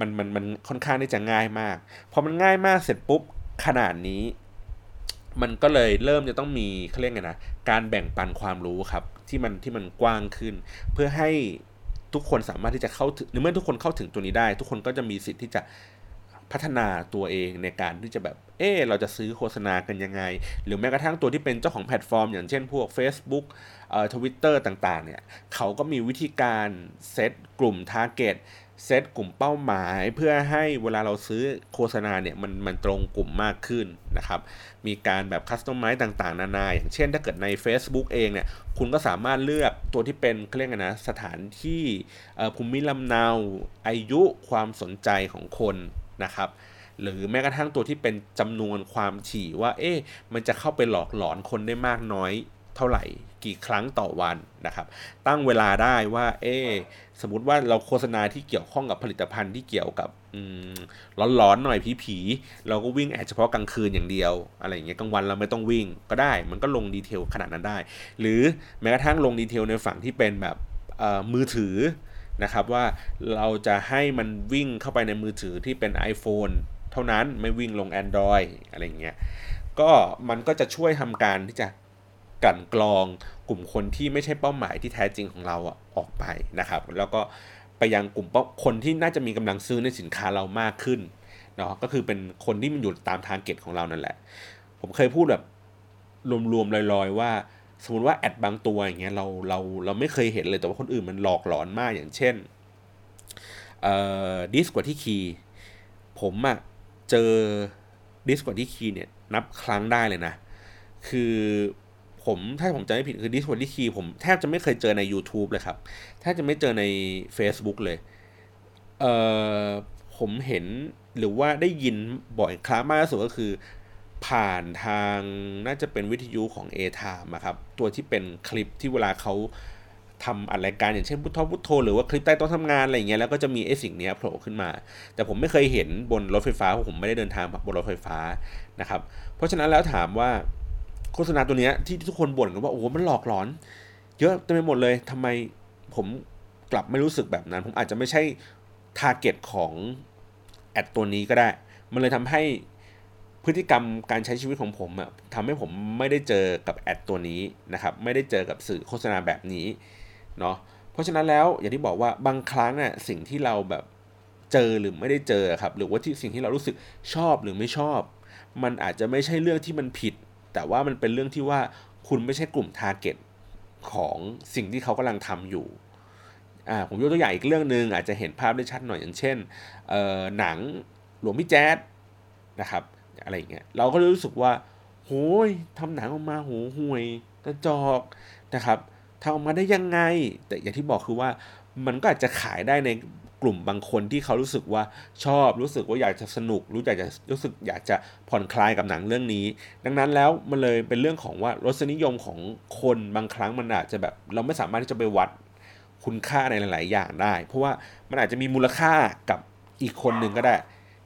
มันค่อนข้างที่จะง่ายมากพอมันง่ายมากเสร็จปุ๊บขนาดนี้มันก็เลยเริ่มจะต้องมีเขาเรียกไงนะการแบ่งปันความรู้ครับที่มันกว้างขึ้นเพื่อให้ทุกคนสามารถที่จะเข้าถึงในเมื่อทุกคนเข้าถึงตัวนี้ได้ทุกคนก็จะมีสิทธิ์ที่จะพัฒนาตัวเองในการที่จะแบบเราจะซื้อโฆษณากันยังไงหรือแม้กระทั่งตัวที่เป็นเจ้าของแพลตฟอร์มอย่างเช่นพวก Facebook Twitter ต่างๆเนี่ยเขาก็มีวิธีการเซตกลุ่ม target เซตกลุ่มเป้าหมายเพื่อให้เวลาเราซื้อโฆษณาเนี่ยมันตรงกลุ่มมากขึ้นนะครับมีการแบบคัสตอมไมซ์ต่างๆนานาอย่างเช่นถ้าเกิดใน Facebook เองเนี่ยคุณก็สามารถเลือกตัวที่เป็นเค้าเรียกกันนะสถานที่ภูมิลำเนาอายุความสนใจของคนนะครับหรือแม้กระทั่งตัวที่เป็นจำนวนความถี่ว่ามันจะเข้าไปหลอกหลอนคนได้มากน้อยเท่าไหร่กี่ครั้งต่อวันนะครับตั้งเวลาได้ว่าสมมุติว่าเราโฆษณาที่เกี่ยวข้องกับผลิตภัณฑ์ที่เกี่ยวกับหลอนๆหน่อยผีๆเราก็วิ่งแอดเฉพาะกลางคืนอย่างเดียวอะไรอย่างเงี้ยกลางวันเราไม่ต้องวิ่งก็ได้มันก็ลงดีเทลขนาดนั้นได้หรือแม้กระทั่งลงดีเทลในฝั่งที่เป็นแบบมือถือนะครับว่าเราจะให้มันวิ่งเข้าไปในมือถือที่เป็น iPhone เท่านั้นไม่วิ่งลง Android อะไรอย่างเงี้ยก็มันก็จะช่วยทำการที่จะกันกรองกลุ่มคนที่ไม่ใช่เป้าหมายที่แท้จริงของเราออกไปนะครับแล้วก็ไปยังกลุ่มคนที่น่าจะมีกำลังซื้อในสินค้าเรามากขึ้นเนาะก็คือเป็นคนที่มันอยู่ตามทาร์เก็ตของเรานั่นแหละผมเคยพูดแบบรวมๆลอยๆว่าสมมติว่าแอดบางตัวอย่างเงี้ยเราไม่เคยเห็นเลยแต่ว่าคนอื่นมันหลอกหลอนมากอย่างเช่นดิสกว่าที่คีย์ผมอะเจอดิสกว่าที่คีย์เนี่ยนับครั้งได้เลยนะคือผมถ้าผมจำไม่ผิดคือดิสกว่าที่คีย์ผมแทบจะไม่เคยเจอใน YouTube เลยครับแทบจะไม่เจอใน Facebook เลยผมเห็นหรือว่าได้ยินบ่อยครั้งมากที่สุดก็คือผ่านทางน่าจะเป็นวิทยุของ A-Time อ่ะครับตัวที่เป็นคลิปที่เวลาเขาทำอะไรการอย่างเช่นพุทโธหรือว่าคลิปใต้โต๊ะทำงานอะไรอย่างเงี้ยแล้วก็จะมีสิ่งเนี้ยโผล่ขึ้นมาแต่ผมไม่เคยเห็นบนรถไฟฟ้าเพราะผมไม่ได้เดินทางบนรถไฟฟ้านะครับเพราะฉะนั้นแล้วถามว่าโฆษณาตัวเนี้ยที่ทุกคนบ่นกันว่าโอ้โหมันหลอกหลอนเยอะเต็มไปหมดเลยทำไมผมกลับไม่รู้สึกแบบนั้นผมอาจจะไม่ใช่ทาร์เก็ตของแอดตัวนี้ก็ได้มันเลยทำให้พฤติกรรมการใช้ชีวิตของผมอะทำให้ผมไม่ได้เจอกับแอดตัวนี้นะครับไม่ได้เจอกับสื่อโฆษณาแบบนี้เนาะเพราะฉะนั้นแล้วอย่างที่บอกว่าบางครั้งน่ะสิ่งที่เราแบบเจอหรือไม่ได้เจอครับหรือว่าที่สิ่งที่เรารู้สึกชอบหรือไม่ชอบมันอาจจะไม่ใช่เรื่องที่มันผิดแต่ว่ามันเป็นเรื่องที่ว่าคุณไม่ใช่กลุ่มทาร์เก็ตของสิ่งที่เขากำลังทำอยู่ผมยกตัวอย่างอีกเรื่องนึงอาจจะเห็นภาพได้ชัดหน่อยอย่างเช่นหนังหลวงพี่แจ๊สนะครับอะไรอย่างเงี้ยเราก็รู้สึกว่าโหยทำหนังออกมาโหห่วยกระจอกนะครับทำออกมาได้ยังไงแต่อย่างที่บอกคือว่ามันก็อาจจะขายได้ในกลุ่มบางคนที่เขารู้สึกว่าชอบรู้สึกว่าอยากจะสนุกรู้สึกอยากจะผ่อนคลายกับหนังเรื่องนี้ดังนั้นแล้วมันเลยเป็นเรื่องของว่ารสนิยมของคนบางครั้งมันอาจจะแบบเราไม่สามารถที่จะไปวัดคุณค่าในหลายๆอย่างได้เพราะว่ามันอาจจะมีมูลค่ากับอีกคนนึงก็ได้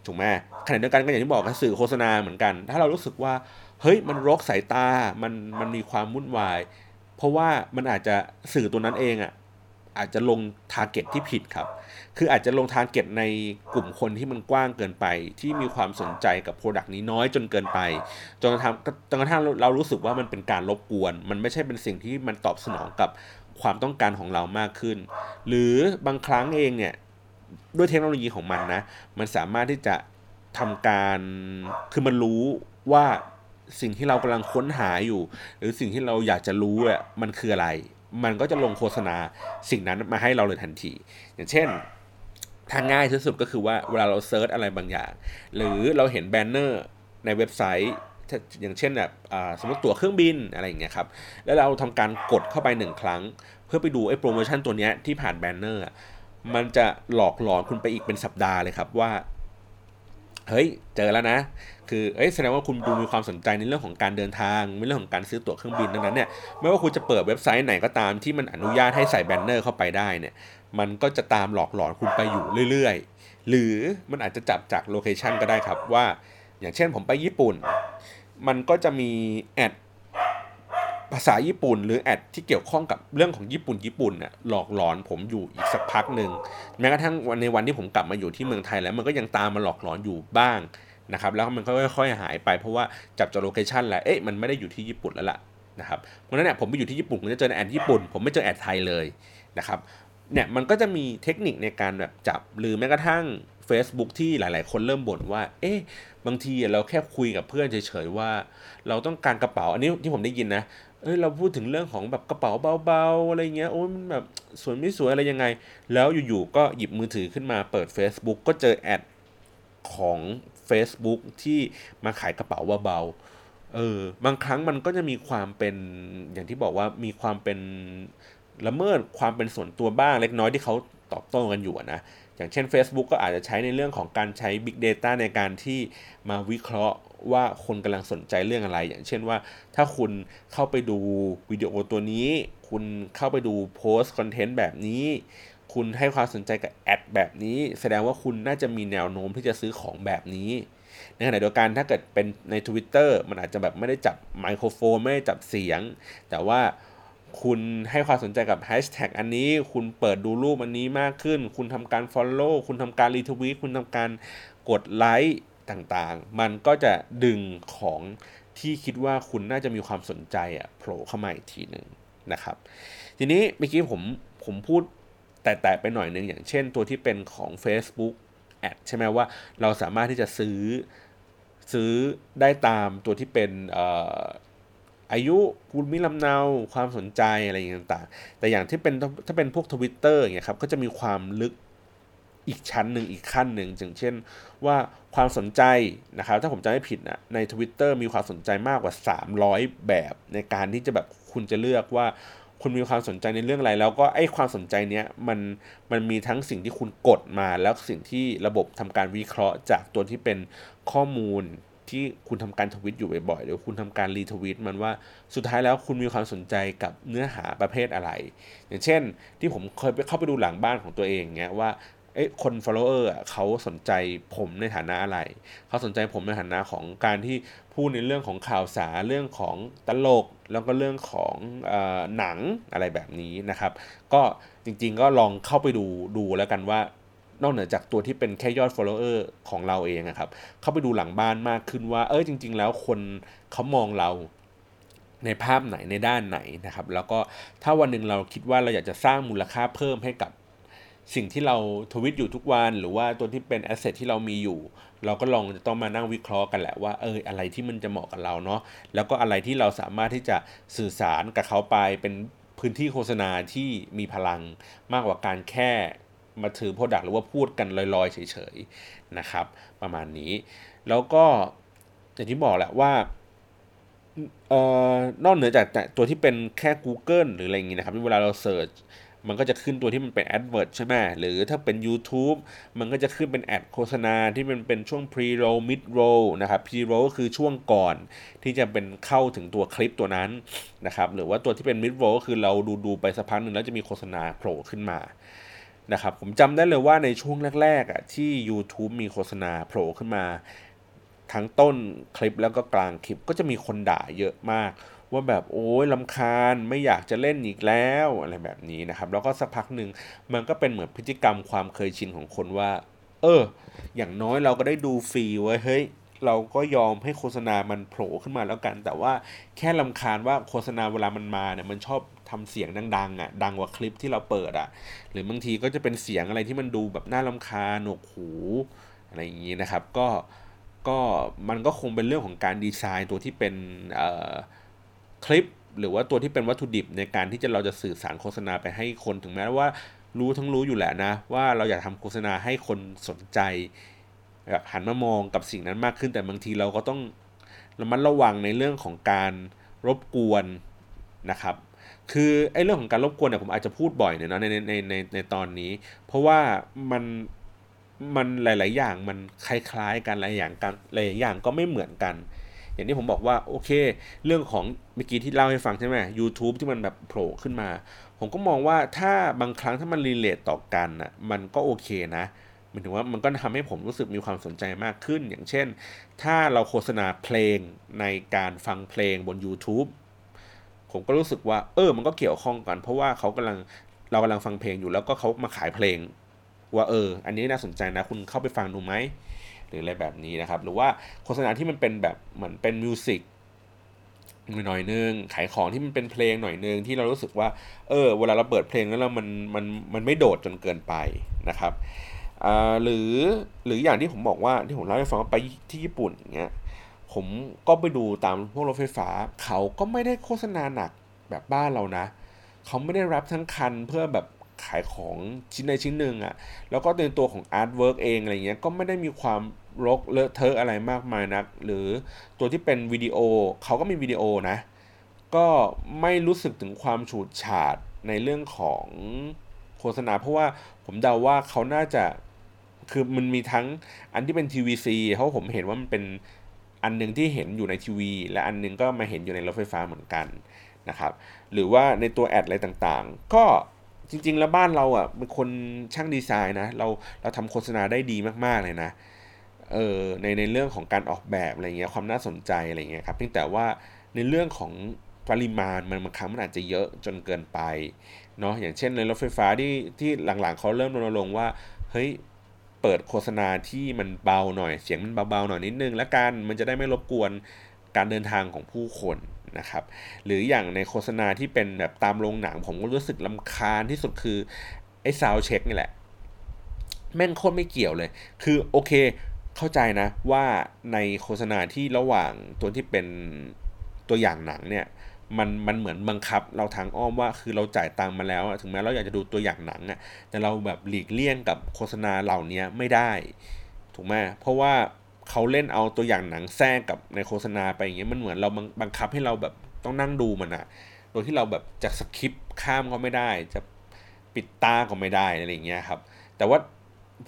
ถูกไหมขณะเดียวกันก็อย่างที่บอกก็สื่อโฆษณาเหมือนกันถ้าเรารู้สึกว่าเฮ้ยมันรกสายตามันมีความวุ่นวายเพราะว่ามันอาจจะสื่อตัวนั้นเองอาจจะลงทาร์เก็ตที่ผิดครับคืออาจจะลงทาร์เก็ตในกลุ่มคนที่มันกว้างเกินไปที่มีความสนใจกับโปรดักต์นี้น้อยจนเกินไปจนกระทั่งเรารู้สึกว่ามันเป็นการรบกวนมันไม่ใช่เป็นสิ่งที่มันตอบสนองกับความต้องการของเรามากขึ้นหรือบางครั้งเองเนี่ยด้วยเทคโนโลยีของมันนะมันสามารถที่จะทำการคือมันรู้ว่าสิ่งที่เรากำลังค้นหาอยู่หรือสิ่งที่เราอยากจะรู้อ่ะมันคืออะไรมันก็จะลงโฆษณาสิ่งนั้นมาให้เราเลยทันทีอย่างเช่นทางง่ายที่สุดก็คือว่าเวลาเราเซิร์ชอะไรบางอย่างหรือเราเห็นแบนเนอร์ในเว็บไซต์อย่างเช่นแบบสมมติตั๋วเครื่องบินอะไรอย่างเงี้ยครับแล้วเราทำการกดเข้าไป1ครั้งเพื่อไปดูไอ้โปรโมชั่นตัวเนี้ยที่ผ่านแบนเนอร์มันจะหลอกหลอนคุณไปอีกเป็นสัปดาห์เลยครับว่า เฮ้ยเจอแล้วนะคือแสดงว่าคุณดูมีความสนใจในเรื่องของการเดินทางในเรื่องของการซื้อตั๋วเครื่องบินดังนั้นเนี่ยไม่ว่าคุณจะเปิดเว็บไซต์ไหนก็ตามที่มันอนุญาตให้ใส่แบนเนอร์เข้าไปได้เนี่ยมันก็จะตามหลอกหลอนคุณไปอยู่เรื่อยๆหรือมันอาจจะจับจากโลเคชันก็ได้ครับว่าอย่างเช่นผมไปญี่ปุ่นมันก็จะมีแอดภาษาญี่ปุ่นหรือแอดที่เกี่ยวข้องกับเรื่องของญี่ปุ่นน่ะหลอกหลอนผมอยู่อีกสักพักนึงแม้กระทั่งในวันที่ผมกลับมาอยู่ที่เมืองไทยแล้วมันก็ยังตามมาหลอกหลอนอยู่บ้างนะครับแล้วมันก็ค่อยๆหายไปเพราะว่าจับจากโลเคชั่นแล้วมันไม่ได้อยู่ที่ญี่ปุ่นแล้วล่ะนะครับเพราะฉะนั้นเนี่ยผมไปอยู่ที่ญี่ปุ่นผมจะเจอแอดญี่ปุ่นผมไม่เจอแอดไทยเลยนะครับเนี่ยมันก็จะมีเทคนิคในการแบบจับหรือแม้กระทั่ง Facebook ที่หลายๆคนเริ่มบ่นว่าบางทีเราแค่คุยกับเพื่อนเฉยๆว่าเราต้องการกระเป๋าอันนี้ที่ผมได้ยินนะเราพูดถึงเรื่องของแบบกระเป๋าเบาๆอะไรเงี้ยมันแบบสวยไม่สวยอะไรยังไงแล้วอยู่ๆก็หยิบมือถือขึ้นมาเปิด Facebook ก็เจอแอดของ Facebook ที่มาขายกระเป๋าเบาๆบางครั้งมันก็จะมีความเป็นอย่างที่บอกว่ามีความเป็นละเมิดความเป็นส่วนตัวบ้างเล็กน้อยที่เขาตอบโต้กันอยู่นะอย่างเช่น Facebook ก็อาจจะใช้ในเรื่องของการใช้ Big Data ในการที่มาวิเคราะห์ว่าคนกำลังสนใจเรื่องอะไรอย่างเช่นว่าถ้าคุณเข้าไปดูวิดีโอตัวนี้คุณเข้าไปดูโพสต์คอนเทนต์แบบนี้คุณให้ความสนใจกับแอดแบบนี้แสดงว่าคุณน่าจะมีแนวโน้มที่จะซื้อของแบบนี้ในขณะเดียวกันถ้าเกิดเป็นใน Twitter มันอาจจะแบบไม่ได้จับไมโครโฟนไม่ได้จับเสียงแต่ว่าคุณให้ความสนใจกับแฮชแท็กอันนี้คุณเปิดดูรูปอันนี้มากขึ้นคุณทำการ follow คุณทำการ retweet คุณทำการกดไลค์ต่างๆมันก็จะดึงของที่คิดว่าคุณน่าจะมีความสนใจโผล่เข้ามาอีกทีนึงนะครับทีนี้เมื่อกี้ผมพูดแต่ไปหน่อยนึงอย่างเช่นตัวที่เป็นของ Facebook Ad ใช่ไหมว่าเราสามารถที่จะซื้อได้ตามตัวที่เป็นอายุภูมิลำเนาความสนใจอะไรอย่างต่างๆแต่อย่างที่เป็นถ้าเป็นพวก Twitter อย่างเงี้ยครับก็จะมีความลึกอีกชั้นนึงอีกขั้นนึงอย่างเช่นว่าความสนใจนะครับถ้าผมจำไม่ผิดนะใน Twitter มีความสนใจมากกว่า300แบบในการที่จะแบบคุณจะเลือกว่าคุณมีความสนใจในเรื่องอะไรแล้วก็ไอ้ความสนใจเนี้ยมันมีทั้งสิ่งที่คุณกดมาแล้วสิ่งที่ระบบทำการวิเคราะห์จากตัวที่เป็นข้อมูลที่คุณทำการทวิตอยู่บ่อยๆหรือคุณทำการรีทวิตมันว่าสุดท้ายแล้วคุณมีความสนใจกับเนื้อหาประเภทอะไรอย่างเช่นที่ผมเคยเข้าไปดูหลังบ้านของตัวเองเงี้ยว่าคน follower เขาสนใจผมในฐานะอะไรเขาสนใจผมในฐานะของการที่พูดในเรื่องของข่าวสารเรื่องของตลกแล้วก็เรื่องของหนังอะไรแบบนี้นะครับก็จริงๆก็ลองเข้าไปดูแล้วกันว่านอกเหนือจากตัวที่เป็นแค่ยอด follower ของเราเองนะครับเข้าไปดูหลังบ้านมากขึ้นว่าจริงๆแล้วคนเขามองเราในภาพไหนในด้านไหนนะครับแล้วก็ถ้าวันนึงเราคิดว่าเราอยากจะสร้างมูลค่าเพิ่มให้กับสิ่งที่เราทวิตอยู่ทุกวันหรือว่าตัวที่เป็นแอสเซทที่เรามีอยู่เราก็ลองจะต้องมานั่งวิเคราะห์กันแหละว่าอะไรที่มันจะเหมาะกับเราเนาะแล้วก็อะไรที่เราสามารถที่จะสื่อสารกับเขาไปเป็นพื้นที่โฆษณาที่มีพลังมากกว่าการแค่มาถือ product หรือว่าพูดกันลอยๆเฉยๆนะครับประมาณนี้แล้วก็อย่างที่บอกแหละว่านอกเหนือจากตัวที่เป็นแค่ Google หรืออะไรอย่างงี้นะครับที่เวลาเราเสิร์ชมันก็จะขึ้นตัวที่มันเป็น advert ใช่ไหมหรือถ้าเป็น YouTube มันก็จะขึ้นเป็นแอดโฆษณาที่มันเป็นช่วง pre-roll mid-roll นะครับ pre-roll ก็คือช่วงก่อนที่จะเป็นเข้าถึงตัวคลิปตัวนั้นนะครับหรือว่าตัวที่เป็น mid-roll ก็คือเราดูไปสักพักนึงแล้วจะมีโฆษณาโผล่ขึ้นมานะครับผมจำได้เลยว่าในช่วงแรกๆที่ YouTube มีโฆษณาโผล่ขึ้นมาทั้งต้นคลิปแล้วก็กลางคลิปก็จะมีคนด่าเยอะมากว่าแบบโอ้ยรำคาญไม่อยากจะเล่นอีกแล้วอะไรแบบนี้นะครับแล้วก็สักพักหนึ่งมันก็เป็นเหมือนพฤติกรรมความเคยชินของคนว่าอย่างน้อยเราก็ได้ดูฟรีไว้เฮ้ยเราก็ยอมให้โฆษณามันโผล่ขึ้นมาแล้วกันแต่ว่าแค่รำคาญว่าโฆษณาเวลามันมาเนี่ยมันชอบทำเสียงดังๆดังกว่าคลิปที่เราเปิดหรือบางทีก็จะเป็นเสียงอะไรที่มันดูแบบน่ารำคาญหนวกหูอะไรอย่างนี้นะครับก็มันก็คงเป็นเรื่องของการดีไซน์ตัวที่เป็นคลิปหรือว่าตัวที่เป็นวัตถุดิบในการที่เราจะสื่อสารโฆษณาไปให้คนถึงแม้ว่ารู้อยู่แหละนะว่าเราอยากทำโฆษณาให้คนสนใจแบบหันมามองกับสิ่งนั้นมากขึ้นแต่บางทีเราก็ต้องระมัดระวังในเรื่องของการรบกวนนะครับคือไอ้เรื่องของการรบกวนเนี่ยผมอาจจะพูดบ่อยหน่อยเนาะในตอนนี้เพราะว่ามัน มันหลายๆอย่างมันคล้ายๆกันหลายอย่างก็ไม่เหมือนกันอย่างที่ผมบอกว่าโอเคเรื่องของเมื่อกี้ที่เล่าให้ฟังใช่ไหม YouTube ที่มันแบบโผล่ขึ้นมาผมก็มองว่าถ้าบางครั้งถ้ามันรีเลทต่อกันน่ะมันก็โอเคนะหมายถึงว่ามันก็ทำให้ผมรู้สึกมีความสนใจมากขึ้นอย่างเช่นถ้าเราโฆษณาเพลงในการฟังเพลงบน YouTube ผมก็รู้สึกว่ามันก็เกี่ยวข้องกันเพราะว่าเรากำลังฟังเพลงอยู่แล้วก็เขามาขายเพลงว่าอันนี้น่าสนใจนะคุณเข้าไปฟังดูไหมหรืออะไรแบบนี้นะครับหรือว่าโฆษณาที่มันเป็นแบบเหมือนเป็นมิวสิกหน่อยนึงขายของที่มันเป็นเพลงหน่อยนึงที่เรารู้สึกว่าเวลาเราเปิดเพลงแล้วมันไม่โดดจนเกินไปนะครับหรืออย่างที่ผมบอกว่าที่ผมเล่าให้ฟังว่าไปที่ญี่ปุ่นอย่างเงี้ยผมก็ไปดูตามพวกรถไฟฟ้าเขาก็ไม่ได้โฆษณาหนักแบบบ้านเรานะเขาไม่ได้รับทั้งคันเพื่อแบบขายของชิ้นใดชิ้นหนึ่งอ่ะแล้วก็ในตัวของอาร์ตเวิร์กเองอะไรเงี้ยก็ไม่ได้มีความรกเลอะเทอะอะไรมากมายนักหรือตัวที่เป็นวิดีโอเขาก็มีวิดีโอนะก็ไม่รู้สึกถึงความฉูดฉาดในเรื่องของโฆษณาเพราะว่าผมเดาว่าเขาน่าจะคือมันมีทั้งอันที่เป็น TVC เพราะผมเห็นว่ามันเป็นอันนึงที่เห็นอยู่ในทีวีและอันนึงก็มาเห็นอยู่ในรถไฟฟ้าเหมือนกันนะครับหรือว่าในตัวแอดอะไรต่างๆก็จริงๆแล้วบ้านเราอ่ะเป็นคนช่างดีไซน์นะเราทำโฆษณาได้ดีมากๆเลยนะในเรื่องของการออกแบบอะไรเงี้ยความน่าสนใจอะไรเงี้ยครับเพียงแต่ว่าในเรื่องของปริมาณมันบางครั้งมันอาจจะเยอะจนเกินไปเนาะอย่างเช่นในรถไฟฟ้าที่หลังๆเขาเริ่มรณรงค์ว่าเฮ้ยเปิดโฆษณาที่มันเบาหน่อยเสียงมันเบาๆหน่อยนิดนึงแล้วกันมันจะได้ไม่รบกวนการเดินทางของผู้คนนะครับหรืออย่างในโฆษณาที่เป็นแบบตามโรงหนังผมก็รู้สึกรำคาญที่สุดคือไอ้ซาวด์เช็คนี่แหละแม่งโคตรไม่เกี่ยวเลยคือโอเคเข้าใจนะว่าในโฆษณาที่ระหว่างตัวที่เป็นตัวอย่างหนังเนี่ยมันเหมือนบังคับเราทางอ้อมว่าคือเราจ่ายตังค์มาแล้วถึงแม้เราอยากจะดูตัวอย่างหนังอ่ะแต่เราแบบหลีกเลี่ยงกับโฆษณาเหล่านี้ไม่ได้ถูกไหมเพราะว่าเขาเล่นเอาตัวอย่างหนังแทรกกับในโฆษณาไปอย่างเงี้ยมันเหมือนเราบังคับให้เราแบบต้องนั่งดูมันอ่ะโดยที่เราแบบจะสคิปข้ามก็ไม่ได้จะปิดตาก็ไม่ได้อะไรอย่างเงี้ยครับแต่ว่า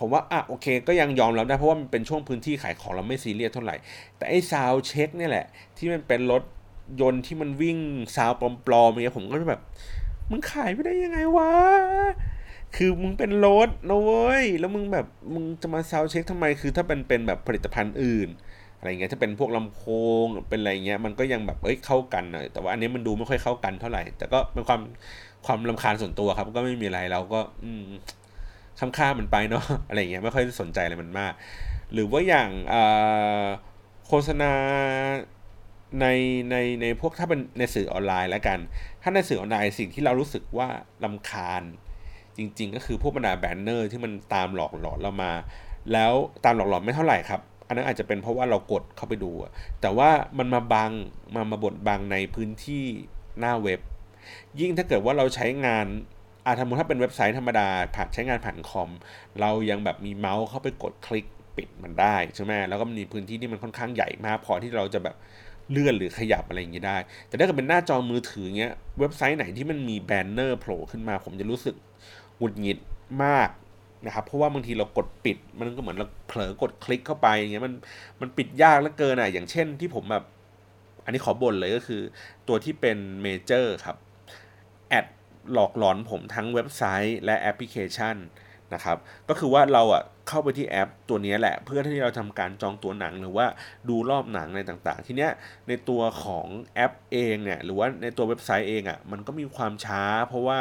ผมว่าอ่ะโอเคก็ยังยอมรับได้เพราะว่ามันเป็นช่วงพื้นที่ขายของเราไม่ซีเรียสเท่าไหร่แต่ไอ้ซาวด์เช็คเนี่ยแหละที่มันเป็นรถยนต์ที่มันวิ่งซาวปลอมๆอย่างเงี้ยผมก็แบบมึงขายไม่ได้ยังไงวะคือมึงเป็นรถนะเว้ยแล้วมึงแบบมึงจะมาซาวด์เช็คทำไมคือถ้าเป็นแบบผลิตภัณฑ์อื่นอะไรเงี้ยถ้าเป็นพวกลำโพงเป็นอะไรเงี้ยมันก็ยังแบบเข้ากันหน่อยแต่ว่าอันนี้มันดูไม่ค่อยเข้ากันเท่าไหร่แต่ก็เป็นความรำคาญส่วนตัวครับก็ไม่มีอะไรเราก็ข้ามๆมันไปเนาะอะไรเงี้ยไม่ค่อยสนใจอะไรมันมากหรือว่าอย่างโฆษณาในพวกถ้าเป็นในสื่อออนไลน์แล้วกันถ้าในสื่อออนไลน์สิ่งที่เรารู้สึกว่ารำคาญจริงๆก็คือพวกบรรดาแบนเนอร์ที่มันตามหลอกหลอนเรามาแล้วตามหลอกหลอนไม่เท่าไหร่ครับอันนั้นอาจจะเป็นเพราะว่าเรากดเข้าไปดูแต่ว่ามันมาบังมาบดบังในพื้นที่หน้าเว็บยิ่งถ้าเกิดว่าเราใช้งานสมมุติถ้าเป็นเว็บไซต์ธรรมดาผ่านใช้งานผ่านคอมเรายังแบบมีเมาส์เข้าไปกดคลิกปิดมันได้ใช่ไหมแล้วก็มีพื้นที่ที่มันค่อนข้างใหญ่มากพอที่เราจะแบบเลื่อนหรือขยับอะไรอย่างนี้ได้แต่ถ้าเกิดเป็นหน้าจอมือถือเงี้ยเว็บไซต์ไหนที่มันมีแบนเนอร์โผล่ขึ้นมาผมจะรู้สึกหงุดหงิดมากนะครับเพราะว่าบางทีเรากดปิดมันก็เหมือนเราเผลอกดคลิกเข้าไปอย่างเงี้ยมันปิดยากเหลือเกินอ่ะอย่างเช่นที่ผมแบบอันนี้ขอบ่นเลยก็คือตัวที่เป็นเมเจอร์ครับแอดหลอกหลอนผมทั้งเว็บไซต์และแอปพลิเคชันนะครับก็คือว่าเราอ่ะเข้าไปที่แอปตัวนี้แหละเพื่อที่เราทำการจองตัวหนังหรือว่าดูรอบหนังอะไรต่างๆทีเนี้ยในตัวของแอปเองเนี่ยหรือว่าในตัวเว็บไซต์เองอ่ะมันก็มีความช้าเพราะว่า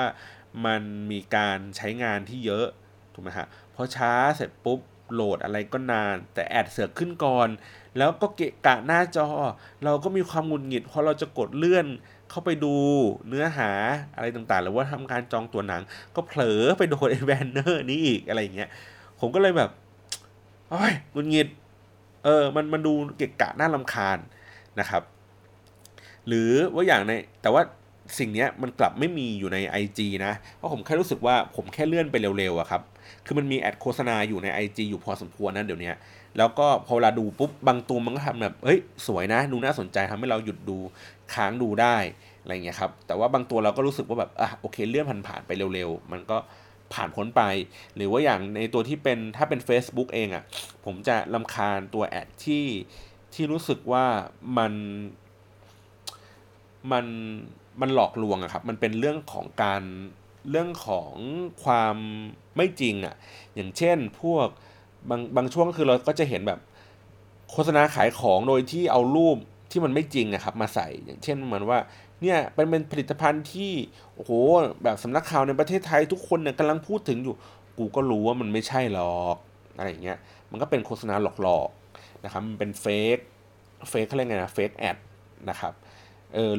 มันมีการใช้งานที่เยอะถูกไหมฮะพอช้าเสร็จปุ๊บโหลดอะไรก็นานแต่แอดเสือกขึ้นก่อนแล้วก็เกะกะหน้าจอเราก็มีความหงุดหงิดพอเราจะกดเลื่อนเข้าไปดูเนื้อหาอะไรต่างๆหรือว่าทำการจองตัวหนังก็เผลอไปโดนไอ้แบนเนอร์นี้อีกอะไรอย่างเงี้ยผมก็เลยแบบโอ๊ยหงุดหงิดมันดูเกะกะน่ารำคาญนะครับหรือว่าอย่างในแต่ว่าสิ่งเนี้ยมันกลับไม่มีอยู่ใน IG นะเพราะผมแค่รู้สึกว่าผมแค่เลื่อนไปเร็วๆอะครับคือมันมีแอดโฆษณาอยู่ใน IG อยู่พอสมควรนะเดี๋ยวนี้แล้วก็พอเวลาดูปุ๊บบางตัวมันก็ทำแบบสวยนะดูน่าสนใจทำให้เราหยุดดูค้างดูได้อะไรเงี้ยครับแต่ว่าบางตัวเราก็รู้สึกว่าแบบโอเคเลื่อนผ่านๆไปเร็วๆมันก็ ผ่านพ้นไปหรือว่าอย่างในตัวที่เป็นถ้าเป็น Facebook เองอ่ะผมจะรำคาญตัวแอดที่รู้สึกว่ามันหลอกลวงอะครับมันเป็นเรื่องของความไม่จริงอะอย่างเช่นพวกบางช่วงคือเราก็จะเห็นแบบโฆษณาขายของโดยที่เอารูปที่มันไม่จริงนะครับมาใส่อย่างเช่นเหมือนว่าเนี่ยเป็นผลิตภัณฑ์ที่โอ้โหแบบสำนักข่าวในประเทศไทยทุกคนเนี่ยกำลังพูดถึงอยู่กูก็รู้ว่ามันไม่ใช่หรอกอะไรอย่างเงี้ยมันก็เป็นโฆษณาหลอกๆนะครับมันเป็นเฟกอะไรไงนะเฟกแอดนะครับ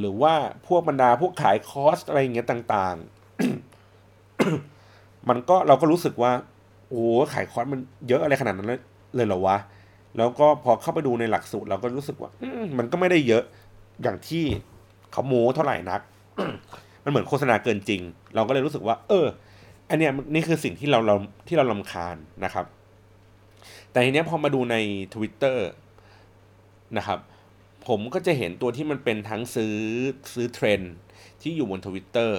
หรือว่าพวกบรรดาพวกขายคอร์สอะไรอย่างเงี้ยต่างๆ มันก็เราก็รู้สึกว่าโอ้ขายคอร์สมันเยอะอะไรขนาดนั้นเลยเหรอวะแล้วก็พอเข้าไปดูในหลักสูตรเราก็รู้สึกว่ามันก็ไม่ได้เยอะอย่างที่เขาโม้เท่าไหร่นัก มันเหมือนโฆษณาเกินจริงเราก็เลยรู้สึกว่าอันเนี้ยนี่คือสิ่งที่เรารำคาญนะครับแต่ทีเนี้ยพอมาดูใน Twitter นะครับผมก็จะเห็นตัวที่มันเป็นทั้งซื้อเทรนด์ที่อยู่บน Twitter